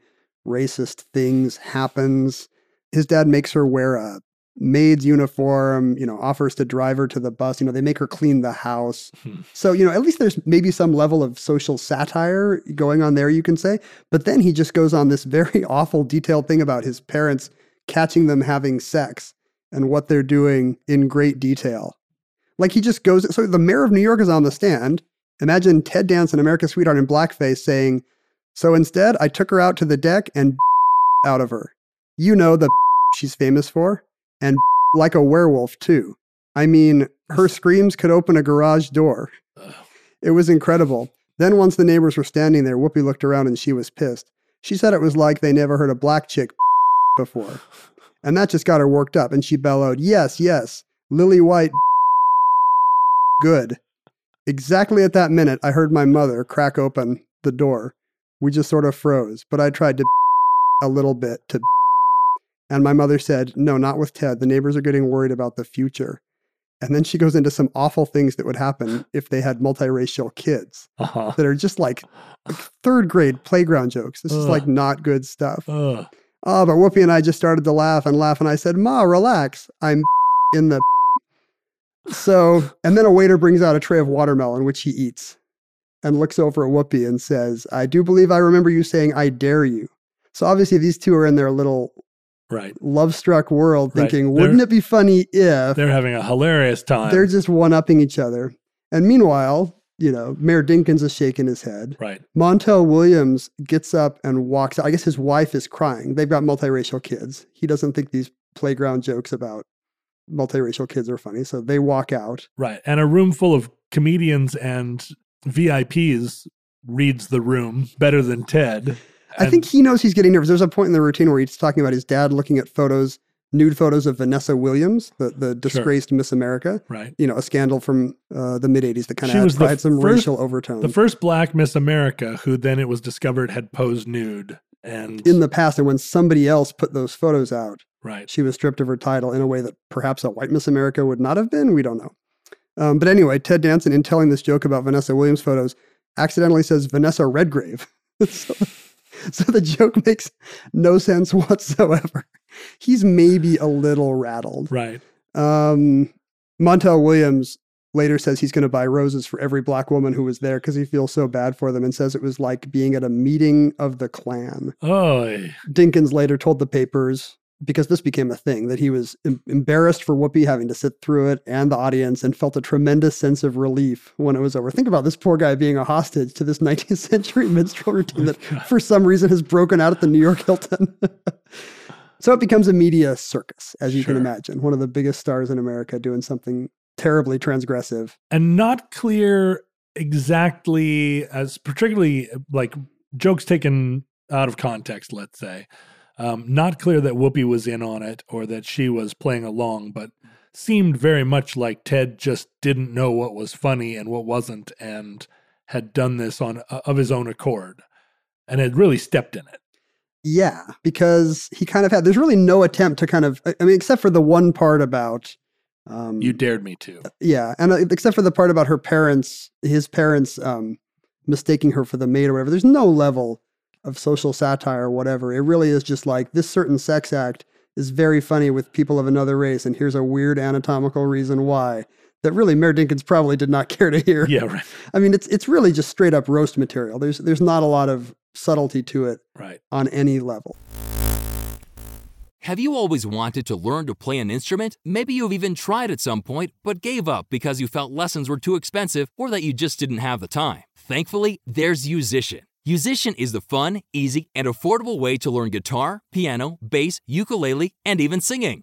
racist things happens. His dad makes her wear a maid's uniform, you know, offers to drive her to the bus, you know, they make her clean the house. Hmm. So, you know, at least there's maybe some level of social satire going on there, you can say. But then he just goes on this very awful detailed thing about his parents catching them having sex and what they're doing in great detail. Like he just goes, so the mayor of New York is on the stand. Imagine Ted Danson, America's Sweetheart in blackface saying, so instead I took her out to the deck and out of her. You know, the she's famous for. And like a werewolf, too. I mean, her screams could open a garage door. It was incredible. Then once the neighbors were standing there, Whoopi looked around and she was pissed. She said it was like they never heard a black chick before. And that just got her worked up. And she bellowed, yes, yes, Lily White, good. Exactly at that minute, I heard my mother crack open the door. We just sort of froze, but I tried to a little bit to and my mother said, no, not with Ted. The neighbors are getting worried about the future. And then she goes into some awful things that would happen if they had multiracial kids uh-huh. that are just like, like third grade playground jokes. This Ugh. Is like not good stuff. Ugh. Oh, but Whoopi and I just started to laugh and laugh. And I said, Ma, relax. I'm in the... So, and then a waiter brings out a tray of watermelon, which he eats, and looks over at Whoopi and says, I do believe I remember you saying, I dare you. So obviously these two are in their little... Right. Love-struck world thinking, right. wouldn't it be funny if... They're having a hilarious time. They're just one-upping each other. And meanwhile, you know, Mayor Dinkins is shaking his head. Right. Montel Williams gets up and walks out. I guess his wife is crying. They've got multiracial kids. He doesn't think these playground jokes about multiracial kids are funny, so they walk out. Right. And a room full of comedians and V I Ps reads the room better than Ted. And I think he knows he's getting nervous. There's a point in the routine where he's talking about his dad looking at photos, nude photos of Vanessa Williams, the, the disgraced sure. Miss America. Right. You know, a scandal from uh, the mid-eighties that kind of had, had some first, racial overtones. The first black Miss America who then it was discovered had posed nude. And in the past, and when somebody else put those photos out, right. she was stripped of her title in a way that perhaps a white Miss America would not have been. We don't know. Um, but anyway, Ted Danson, in telling this joke about Vanessa Williams photos, accidentally says Vanessa Redgrave. so, So the joke makes no sense whatsoever. He's maybe a little rattled. Right. Um, Montel Williams later says he's going to buy roses for every black woman who was there because he feels so bad for them and says it was like being at a meeting of the Klan. Oy. Dinkins later told the papers, because this became a thing, that he was em- embarrassed for Whoopi having to sit through it and the audience and felt a tremendous sense of relief when it was over. Think about this poor guy being a hostage to this nineteenth century minstrel routine that for some reason has broken out at the New York Hilton. So it becomes a media circus, as you sure. can imagine. One of the biggest stars in America doing something terribly transgressive. And not clear exactly, as particularly like jokes taken out of context, let's say. Um, not clear that Whoopi was in on it or that she was playing along, but seemed very much like Ted just didn't know what was funny and what wasn't and had done this on uh, of his own accord and had really stepped in it. Yeah, because he kind of had, there's really no attempt to kind of, I mean, except for the one part about... Um, you dared me to. Yeah, and uh, except for the part about her parents, his parents um, mistaking her for the maid or whatever, there's no level of social satire or whatever. It really is just like this certain sex act is very funny with people of another race, and here's a weird anatomical reason why that really Mayor Dinkins probably did not care to hear. Yeah, right. I mean, it's it's really just straight up roast material. There's there's not a lot of subtlety to it right. on any level. Have you always wanted to learn to play an instrument? Maybe you've even tried at some point, but gave up because you felt lessons were too expensive or that you just didn't have the time. Thankfully, there's Musician. Musician is the fun, easy, and affordable way to learn guitar, piano, bass, ukulele, and even singing.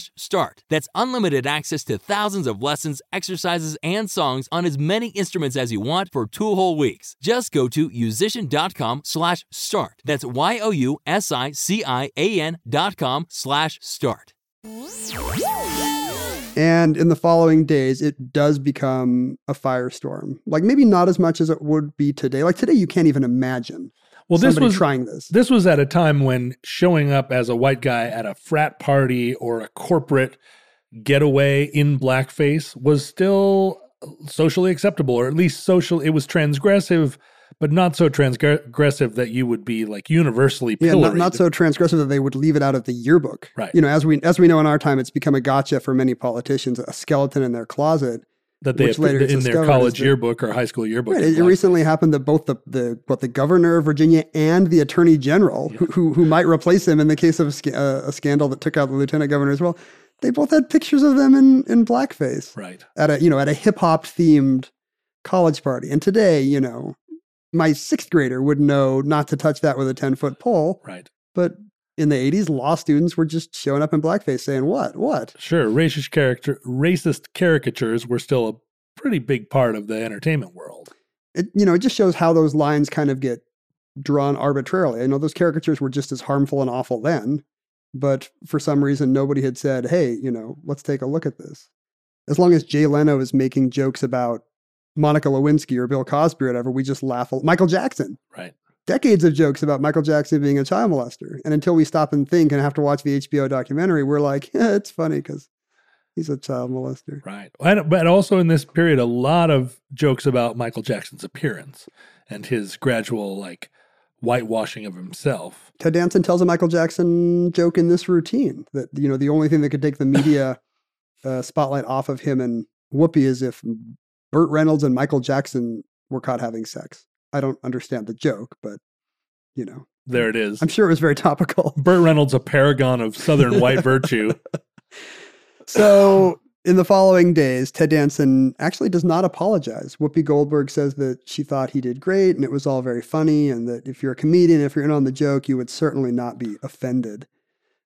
start. That's unlimited access to thousands of lessons, exercises, and songs on as many instruments as you want for two whole weeks. Just go to musician dot com slash start. That's Y-O-U-S-I-C-I-A-N dot com slash start. And in the following days, it does become a firestorm. Like maybe not as much as it would be today. Like today, you can't even imagine. Well, this was trying this. This was at a time when showing up as a white guy at a frat party or a corporate getaway in blackface was still socially acceptable, or at least social. It was transgressive, but not so transgressive that you would be like universally pilloried. Yeah, not, not so transgressive that they would leave it out of the yearbook. Right. You know, as we as we know in our time, it's become a gotcha for many politicians, a skeleton in their closet. That they have in their college the, yearbook or high school yearbook. Right, it recently happened that both the, the what the governor of Virginia and the attorney general, yeah. who, who who might replace him in the case of a, sc- uh, a scandal that took out the lieutenant governor as well, they both had pictures of them in, in blackface. Right. At a you know at a hip hop themed college party. And today, you know, my sixth grader would know not to touch that with a ten-foot pole. Right. But in the eighties, law students were just showing up in blackface saying, what, what? Sure, racist character, racist caricatures were still a pretty big part of the entertainment world. It, you know, it just shows how those lines kind of get drawn arbitrarily. I know those caricatures were just as harmful and awful then, but for some reason, nobody had said, hey, you know, let's take a look at this. As long as Jay Leno is making jokes about Monica Lewinsky or Bill Cosby or whatever, we just laugh. Michael Jackson. Right. Decades of jokes about Michael Jackson being a child molester. And until we stop and think and have to watch the H B O documentary, we're like, yeah, it's funny because he's a child molester. Right. But also in this period, a lot of jokes about Michael Jackson's appearance and his gradual, like, whitewashing of himself. Ted Danson tells a Michael Jackson joke in this routine that, you know, the only thing that could take the media uh, spotlight off of him and Whoopi is if Burt Reynolds and Michael Jackson were caught having sex. I don't understand the joke, but, you know. There it is. I'm sure it was very topical. Burt Reynolds, a paragon of Southern white virtue. So, in the following days, Ted Danson actually does not apologize. Whoopi Goldberg says that she thought he did great and it was all very funny and that if you're a comedian, if you're in on the joke, you would certainly not be offended.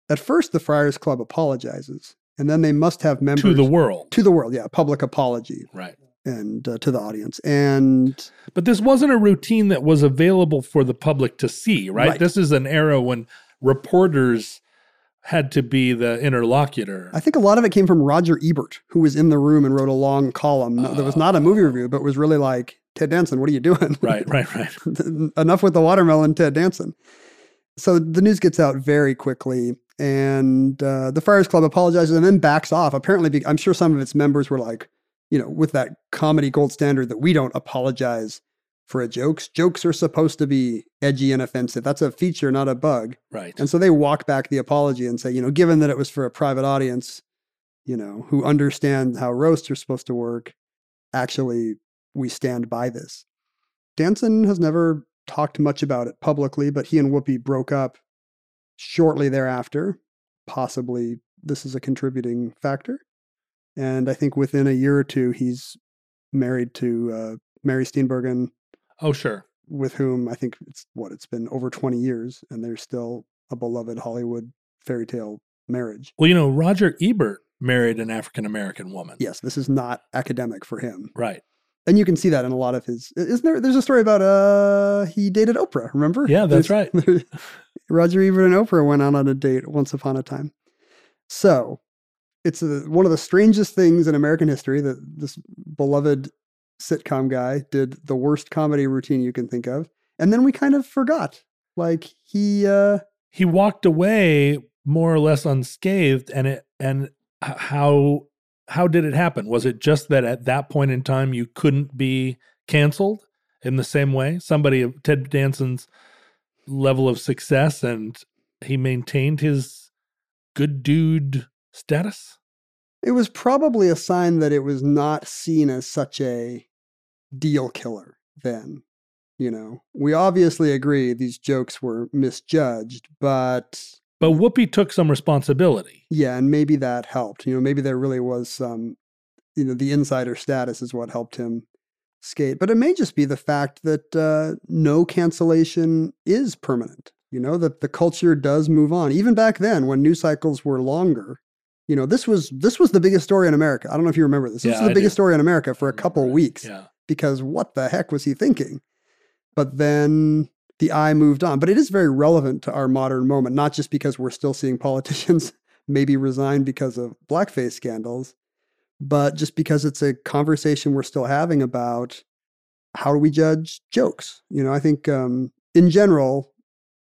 At first, the Friars Club apologizes, and then they must have members... To the world. To the world, yeah. Public apology. Right. And uh, to the audience. And but this wasn't a routine that was available for the public to see, right? Right. This is an era when reporters had to be the interlocutor. I think a lot of it came from Roger Ebert, who was in the room and wrote a long column uh, that was not a movie review, but was really like, Ted Danson, what are you doing? Right, right, right. Enough with the watermelon, Ted Danson. So the news gets out very quickly, and uh, the Friars Club apologizes and then backs off. Apparently, I'm sure some of its members were like, you know, with that comedy gold standard that we don't apologize for a jokes. Jokes are supposed to be edgy and offensive. That's a feature, not a bug. Right. And so they walk back the apology and say, you know, given that it was for a private audience, you know, who understand how roasts are supposed to work, actually, we stand by this. Danson has never talked much about it publicly, but he and Whoopi broke up shortly thereafter. Possibly this is a contributing factor. And I think within a year or two, he's married to uh, Mary Steenburgen. Oh, sure. With whom I think it's what it's been over twenty years, and they're still a beloved Hollywood fairy tale marriage. Well, you know, Roger Ebert married an African American woman. Yes, this is not academic for him, right? And you can see that in a lot of his. Isn't there? There's a story about uh, he dated Oprah. Remember? Yeah, that's there's, right. Roger Ebert and Oprah went out on a date once upon a time. So. It's a, one of the strangest things in American history that this beloved sitcom guy did the worst comedy routine you can think of. And then we kind of forgot. Like he... Uh, he walked away more or less unscathed. And it and how how did it happen? Was it just that at that point in time you couldn't be canceled in the same way? Somebody of Ted Danson's level of success, and he maintained his good dude... status? It was probably a sign that it was not seen as such a deal killer then. You know, we obviously agree these jokes were misjudged, but... But Whoopi took some responsibility. Yeah, and maybe that helped. You know, maybe there really was some, you know, the insider status is what helped him skate. But it may just be the fact that uh, no cancellation is permanent. You know, that the culture does move on. Even back then when news cycles were longer, you know, this was this was the biggest story in America. I don't know if you remember this. This yeah, was the I biggest do. story in America for a couple weeks. Yeah. Because what the heck was he thinking? But then the eye moved on. But it is very relevant to our modern moment, not just because we're still seeing politicians maybe resign because of blackface scandals, but just because it's a conversation we're still having about how do we judge jokes? You know, I think um, in general,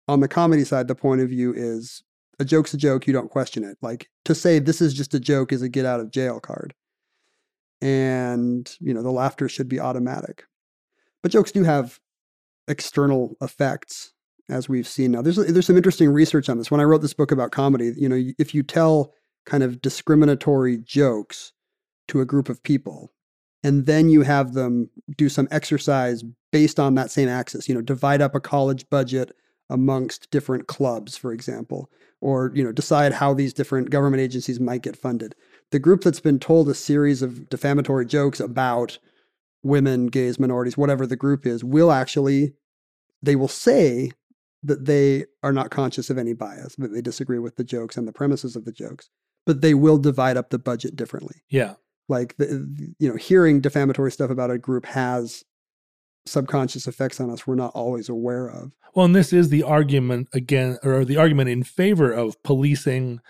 on the comedy side, the point of view is a joke's a joke, you don't question it. Like, to say this is just a joke is a get out of jail card. And, you know, the laughter should be automatic. But jokes do have external effects, as we've seen now. There's there's some interesting research on this. When I wrote this book about comedy, you know, if you tell kind of discriminatory jokes to a group of people, and then you have them do some exercise based on that same axis, you know, divide up a college budget amongst different clubs, for example, or, you know, decide how these different government agencies might get funded. The group that's been told a series of defamatory jokes about women, gays, minorities, whatever the group is, will actually, they will say that they are not conscious of any bias, that they disagree with the jokes and the premises of the jokes, but they will divide up the budget differently. Yeah. Like, the, you know, hearing defamatory stuff about a group has subconscious effects on us we're not always aware of. Well, and this is the argument again, or the argument in favor of policing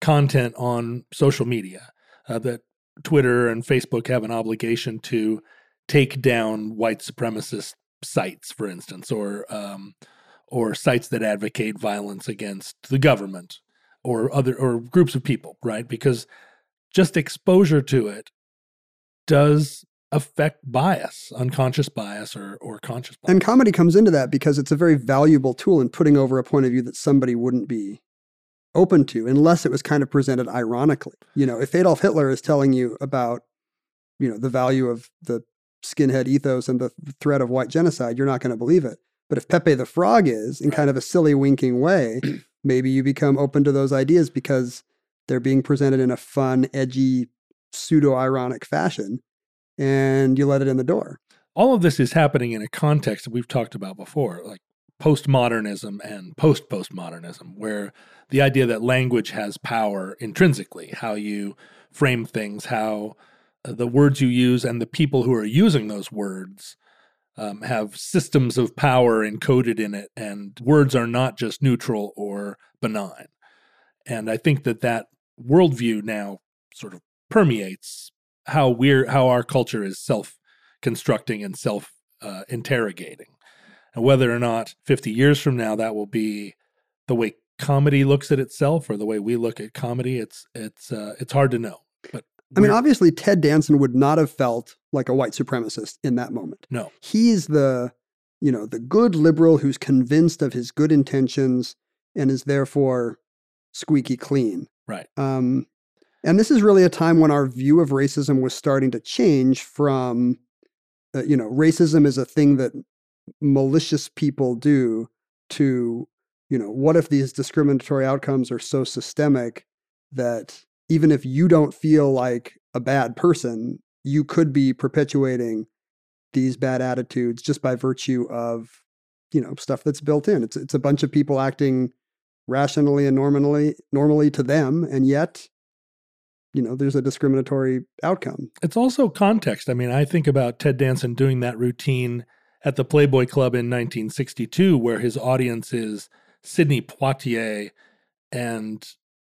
content on social media, uh, that Twitter and Facebook have an obligation to take down white supremacist sites, for instance, or um, or sites that advocate violence against the government or other or groups of people, right? Because just exposure to it does affect bias, unconscious bias or or conscious bias. And comedy comes into that because it's a very valuable tool in putting over a point of view that somebody wouldn't be open to unless it was kind of presented ironically. You know, if Adolf Hitler is telling you about, you know, the value of the skinhead ethos and the threat of white genocide, you're not going to believe it. But if Pepe the Frog is, in kind of a silly, winking way, maybe you become open to those ideas because they're being presented in a fun, edgy, pseudo-ironic fashion, and you let it in the door. All of this is happening in a context that we've talked about before, like postmodernism and post-postmodernism, where the idea that language has power intrinsically, how you frame things, how the words you use and the people who are using those words um, have systems of power encoded in it, and words are not just neutral or benign. And I think that that worldview now sort of permeates how we're how our culture is self-constructing and self-interrogating. Uh, and whether or not fifty years from now that will be the way comedy looks at itself or the way we look at comedy, it's it's uh, it's hard to know. But I mean, obviously, Ted Danson would not have felt like a white supremacist in that moment. No. He's the, you know, the good liberal who's convinced of his good intentions and is therefore squeaky clean. Right. Um, and this is really a time when our view of racism was starting to change from, uh, you know, racism is a thing that malicious people do to, you know, what if these discriminatory outcomes are so systemic that even if you don't feel like a bad person, you could be perpetuating these bad attitudes just by virtue of, you know, stuff that's built in. It's it's a bunch of people acting rationally and normally, normally to them, and yet, you know, there's a discriminatory outcome. It's also context. I mean, I think about Ted Danson doing that routine at the Playboy Club in nineteen sixty-two, where his audience is Sidney Poitier and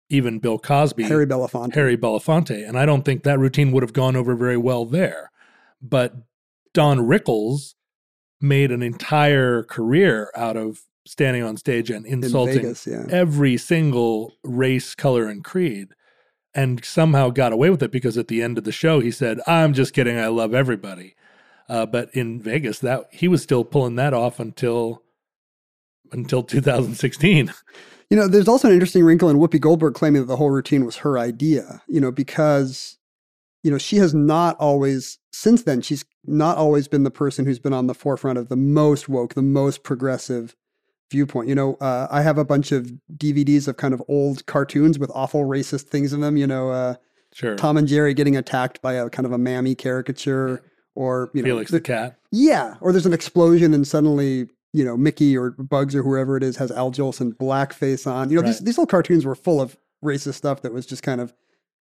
even Bill Cosby. Harry Belafonte. Harry Belafonte. And I don't think that routine would have gone over very well there. But Don Rickles made an entire career out of standing on stage and insulting In Vegas, yeah. every single race, color, and creed, and somehow got away with it because at the end of the show, he said, "I'm just kidding, I love everybody." Uh, but in Vegas, that he was still pulling that off until until two thousand sixteen. You know, there's also an interesting wrinkle in Whoopi Goldberg claiming that the whole routine was her idea, you know, because, you know, she has not always, since then, she's not always been the person who's been on the forefront of the most woke, the most progressive viewpoint. You know, uh, I have a bunch of D V Ds of kind of old cartoons with awful racist things in them, you know, uh, sure. Tom and Jerry getting attacked by a kind of a mammy caricature or, you know. Felix the, the cat. Yeah. Or there's an explosion and suddenly, you know, Mickey or Bugs or whoever it is has Al Jolson blackface on. You know, right. these, these little cartoons were full of racist stuff that was just kind of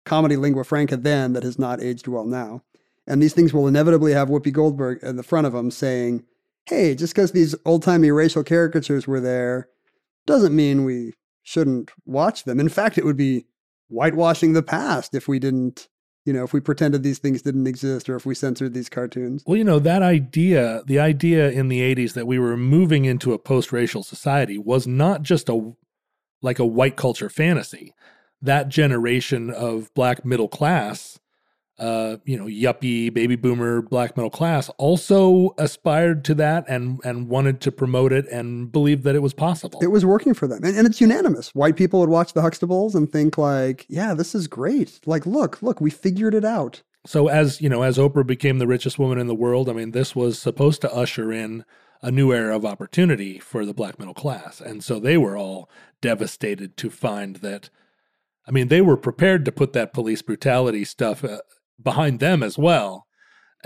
comedy lingua franca then that has not aged well now. And these things will inevitably have Whoopi Goldberg in the front of them saying, hey, just because these old-timey racial caricatures were there doesn't mean we shouldn't watch them. In fact, it would be whitewashing the past if we didn't, you know, if we pretended these things didn't exist or if we censored these cartoons. Well, you know, that idea, the idea in the eighties that we were moving into a post-racial society was not just a like a white culture fantasy. That generation of black middle class, uh, you know, yuppie, baby boomer, black middle class also aspired to that and and wanted to promote it and believed that it was possible. It was working for them. And, and it's unanimous. White people would watch the Huxtables and think like, yeah, this is great. Like, look, look, we figured it out. So as, you know, as Oprah became the richest woman in the world, I mean, this was supposed to usher in a new era of opportunity for the black middle class. And so they were all devastated to find that, I mean, they were prepared to put that police brutality stuff uh, behind them as well.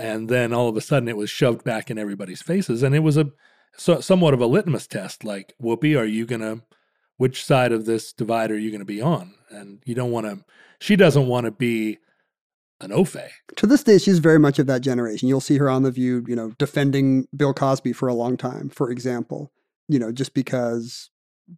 And then all of a sudden it was shoved back in everybody's faces. And it was a so, somewhat of a litmus test, like, Whoopi, are you going to, which side of this divide are you going to be on? And you don't want to, she doesn't want to be an au fait. To this day, she's very much of that generation. You'll see her on The View, you know, defending Bill Cosby for a long time, for example, you know, just because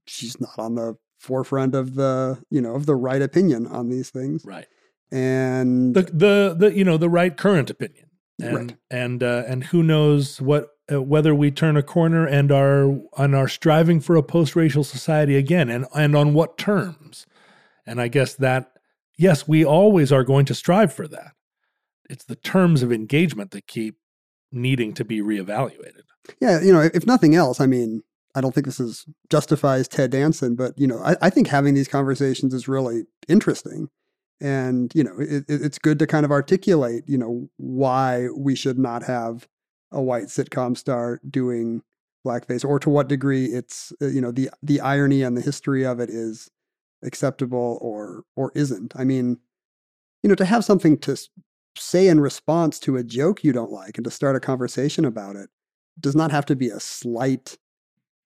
she's not on the forefront of the, you know, of the right opinion on these things. Right. And the, the, the you know, the right current opinion. And, right. and, uh, and who knows what, uh, whether we turn a corner and are, and are striving for a post-racial society again, and, and on what terms. And I guess that, yes, we always are going to strive for that. It's the terms of engagement that keep needing to be reevaluated. Yeah. You know, if nothing else, I mean, I don't think this is justifies Ted Danson, but, you know, I, I think having these conversations is really interesting. And, you know, it, it's good to kind of articulate, you know, why we should not have a white sitcom star doing blackface, or to what degree it's, you know, the the irony and the history of it is acceptable or or isn't. I mean, you know, to have something to say in response to a joke you don't like and to start a conversation about it does not have to be a slight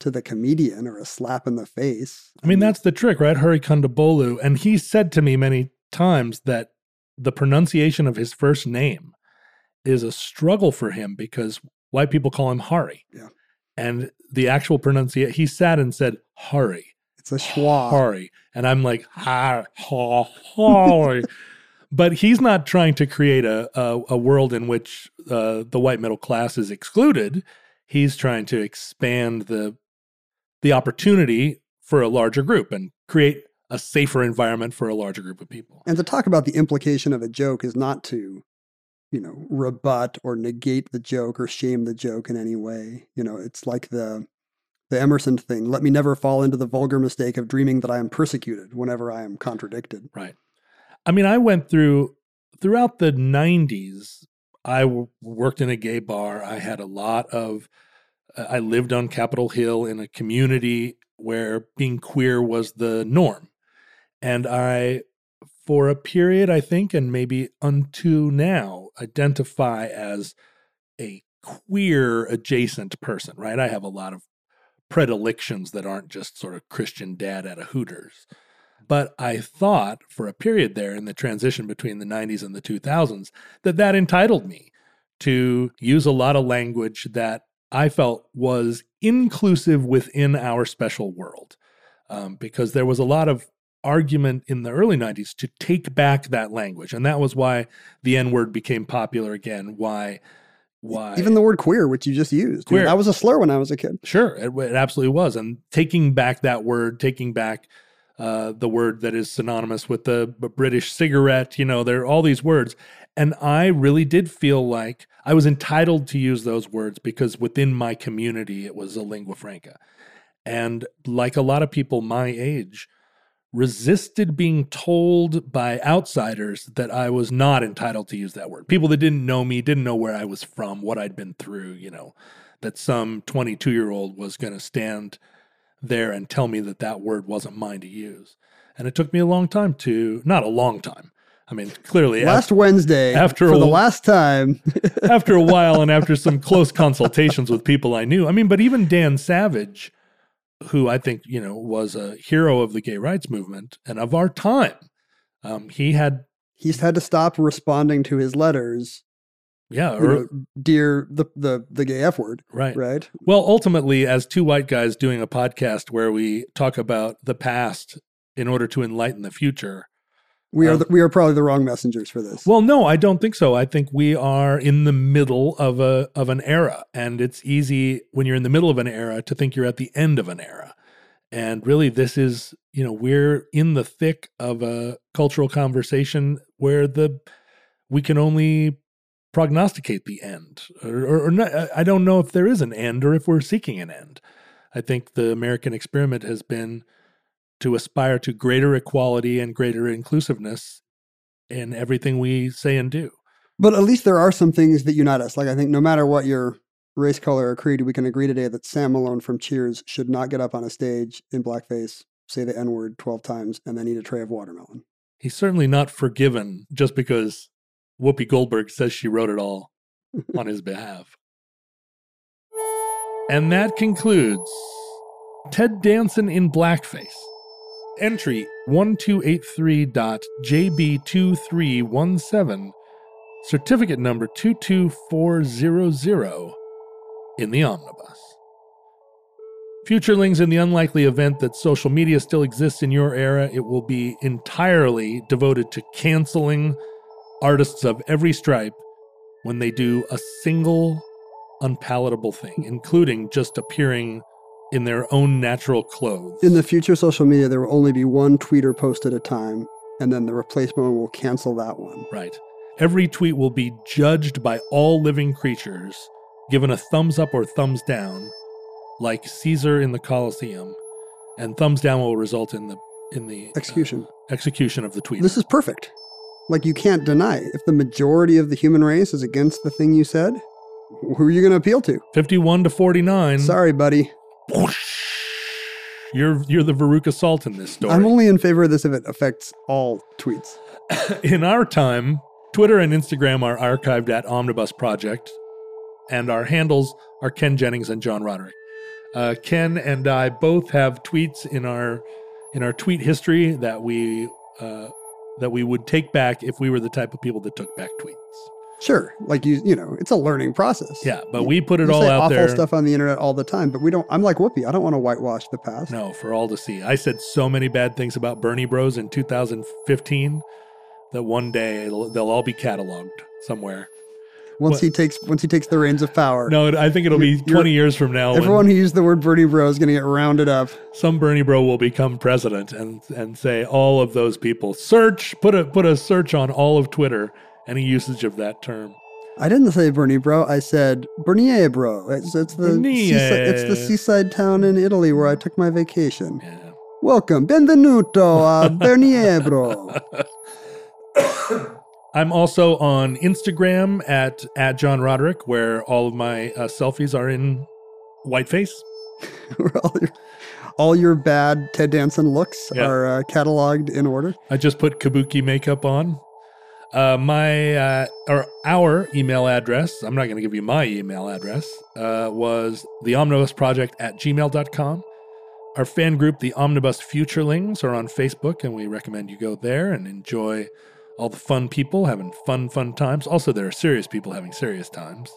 to the comedian or a slap in the face. I mean, that's the trick, right? Hari Kondabolu. And he said to me many times that the pronunciation of his first name is a struggle for him because white people call him Hari. Yeah. And the actual pronunciation, he sat and said, Hari. It's a schwa. Hari. And I'm like, ha, ha, Hari. But he's not trying to create a, a, a world in which uh, the white middle class is excluded. He's trying to expand the the opportunity for a larger group and create a safer environment for a larger group of people. And to talk about the implication of a joke is not to, you know, rebut or negate the joke or shame the joke in any way. You know, it's like the the Emerson thing, let me never fall into the vulgar mistake of dreaming that I am persecuted whenever I am contradicted. Right. I mean, I went through, throughout the nineties, I w- worked in a gay bar. I had a lot of, uh, I lived on Capitol Hill in a community where being queer was the norm. And I, for a period, I think, and maybe unto now, identify as a queer adjacent person, right? I have a lot of predilections that aren't just sort of Christian dad at a Hooters. But I thought for a period there in the transition between the nineties and the two thousands that that entitled me to use a lot of language that I felt was inclusive within our special world. Um, because there was a lot of argument in the early nineties to take back that language. And that was why the N-word became popular again, why... Why? Even the word queer, which you just used. Queer. You know, that was a slur when I was a kid. Sure, it, it absolutely was. And taking back that word, taking back... Uh, the word that is synonymous with the British cigarette, you know, there are all these words. And I really did feel like I was entitled to use those words because within my community, it was a lingua franca. And like a lot of people my age, resisted being told by outsiders that I was not entitled to use that word. People that didn't know me, didn't know where I was from, what I'd been through, you know, that some twenty-two-year-old was going to stand there and tell me that that word wasn't mine to use. And it took me a long time to, not a long time. I mean, clearly. Last after, Wednesday, after for a, the last time. After a while and after some close consultations with people I knew. I mean, but even Dan Savage, who I think, you know, was a hero of the gay rights movement and of our time, um, he had. He's had to stop responding to his letters. Yeah, or, you know, dear the, the the gay F word, right? Right. Well, ultimately, as two white guys doing a podcast where we talk about the past in order to enlighten the future, we um, are the, we are probably the wrong messengers for this. Well, no, I don't think so. I think we are in the middle of a of an era, and it's easy when you're in the middle of an era to think you're at the end of an era. And really, this is, you know, we're in the thick of a cultural conversation where the we can only prognosticate the end, or, or, or not. I don't know if there is an end or if we're seeking an end. I think the American experiment has been to aspire to greater equality and greater inclusiveness in everything we say and do. But at least there are some things that unite us. Like, I think no matter what your race, color, or creed, we can agree today that Sam Malone from Cheers should not get up on a stage in blackface, say the N-word twelve times, and then eat a tray of watermelon. He's certainly not forgiven just because Whoopi Goldberg says she wrote it all. on his behalf. And that concludes Ted Danson in Blackface. Entry one two eight three dot J B two three one seven, certificate number two two four zero zero in the omnibus. Futurelings, in the unlikely event that social media still exists in your era, it will be entirely devoted to canceling artists of every stripe when they do a single unpalatable thing, including just appearing in their own natural clothes. In the future social media, there will only be one tweeter post at a time, and then the replacement will cancel that one. Right. Every tweet will be judged by all living creatures, given a thumbs up or thumbs down, like Caesar in the Colosseum, and thumbs down will result in the in the execution uh, execution of the tweet. This is perfect. Like, you can't deny, if the majority of the human race is against the thing you said, who are you going to appeal to? fifty-one to forty-nine. Sorry, buddy. You're you're the Veruca Salt in this story. I'm only in favor of this if it affects all tweets. In our time, Twitter and Instagram are archived at Omnibus Project, and our handles are Ken Jennings and John Roderick. Uh, Ken and I both have tweets in our in our tweet history that we uh, that we would take back if we were the type of people that took back tweets. Sure, like you, you know, it's a learning process. Yeah, but we put it all out there. Awful stuff on the internet all the time, but we don't. I'm like Whoopi. I don't want to whitewash the past. No, for all to see. I said so many bad things about Bernie Bros in two thousand fifteen that one day it'll, they'll all be cataloged somewhere. Once what? he takes once he takes the reins of power. No, I think it'll be twenty You're, years from now. Everyone who used the word Bernie Bro is going to get rounded up. Some Bernie Bro will become president and and say all of those people search put a put a search on all of Twitter. Any usage of that term. I didn't say Bernie Bro. I said Bernier Bro. It's, it's the seaside, it's the seaside town in Italy where I took my vacation. Yeah. Welcome, benvenuto a Bernier Bro. I'm also on Instagram at, at John Roderick, where all of my uh, selfies are in whiteface. all, your, all your bad Ted Danson looks yeah. are uh, cataloged in order. I just put kabuki makeup on. Uh, my uh, or our email address, I'm not going to give you my email address, uh, was the omnibus project at gmail dot com. Our fan group, the Omnibus Futurelings, are on Facebook, and we recommend you go there and enjoy all the fun people having fun, fun times. Also, there are serious people having serious times.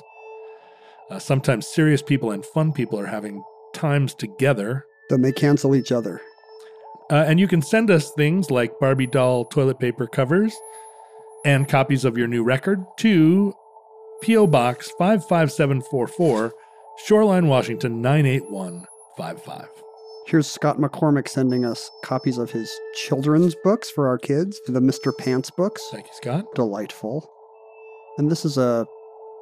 Uh, sometimes serious people and fun people are having times together. Then they cancel each other. Uh, and you can send us things like Barbie doll toilet paper covers and copies of your new record to P O. Box five five seven four four, Shoreline, Washington nine eight one five five. Here's Scott McCormick sending us copies of his children's books for our kids, the Mister Pants books. Thank you, Scott. Delightful. And this is a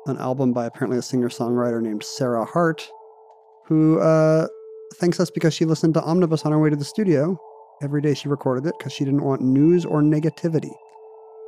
an album by apparently a singer-songwriter named Sarah Hart, who uh, thanks us because she listened to Omnibus on her way to the studio. Every day she recorded it because she didn't want news or negativity.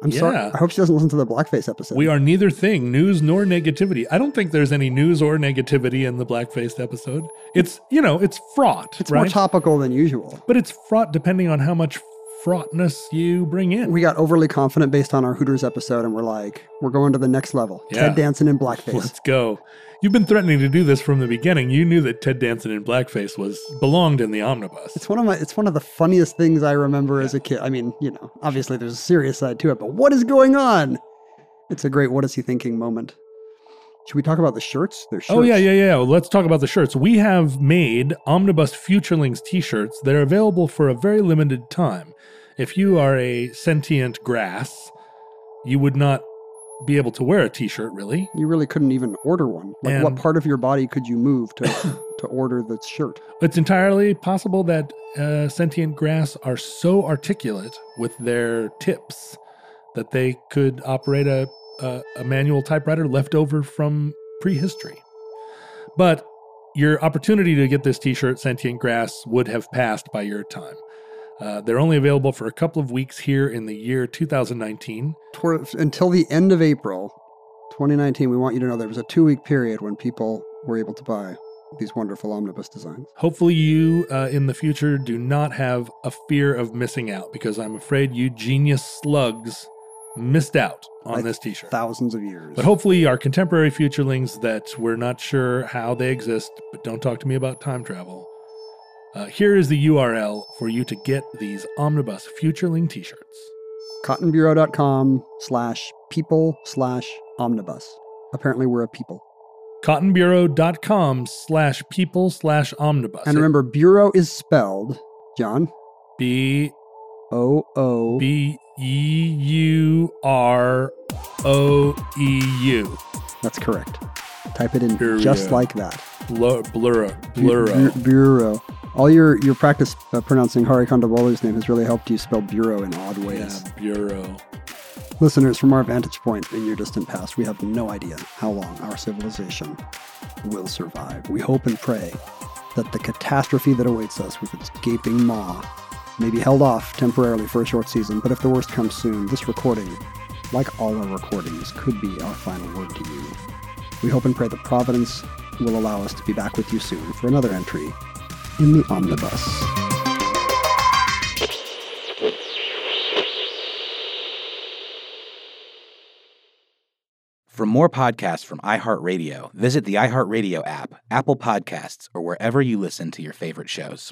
I'm yeah. sorry. I hope she doesn't listen to the blackface episode. We are neither thing, news nor negativity. I don't think there's any news or negativity in the blackface episode. It's, you know, it's fraught. It's right? More topical than usual. But it's fraught depending on how much fraughtness you bring in. We got overly confident based on our Hooters episode, and we're like, we're going to the next level. Yeah. Ted Danson in blackface. Let's go. You've been threatening to do this from the beginning. You knew that Ted Danson in blackface was belonged in the omnibus. It's one of my. It's one of the funniest things I remember yeah. as a kid. I mean, you know, obviously there's a serious side to it, but what is going on? It's a great what is he thinking moment. Should we talk about the shirts? Their shirts. Oh, yeah, yeah, yeah. Well, let's talk about the shirts. We have made Omnibus Futurelings t-shirts. They're available for a very limited time. If you are a sentient grass, you would not be able to wear a t-shirt, really. You really couldn't even order one. Like, and what part of your body could you move to, to order the shirt? It's entirely possible that uh, sentient grass are so articulate with their tips that they could operate a Uh, a manual typewriter left over from prehistory. But your opportunity to get this t-shirt, Sentient Grass, would have passed by your time. Uh, they're only available for a couple of weeks here in the year two thousand nineteen. Toward, until the end of April twenty nineteen, we want you to know there was a two-week period when people were able to buy these wonderful omnibus designs. Hopefully you, uh, in the future, do not have a fear of missing out, because I'm afraid you genius slugs missed out on like this T-shirt. Thousands of years. But hopefully our contemporary futurelings that we're not sure how they exist, but don't talk to me about time travel. Uh, here is the U R L for you to get these omnibus futureling T-shirts. cotton bureau dot com slash people slash omnibus. Apparently we're a people. cotton bureau dot com slash people slash omnibus. And remember, bureau is spelled, John? B O O B E U R O E U. That's correct. Type it in bureau. Just like that. Blur, blur, blur. Bureau. All your, your practice uh, pronouncing Hari Kondabolu's name has really helped you spell bureau in odd ways. Yeah, bureau. Listeners, from our vantage point in your distant past, we have no idea how long our civilization will survive. We hope and pray that the catastrophe that awaits us with its gaping maw may be held off temporarily for a short season, but if the worst comes soon, this recording, like all our recordings, could be our final word to you. We hope and pray that Providence will allow us to be back with you soon for another entry in the Omnibus. For more podcasts from iHeartRadio, visit the iHeartRadio app, Apple Podcasts, or wherever you listen to your favorite shows.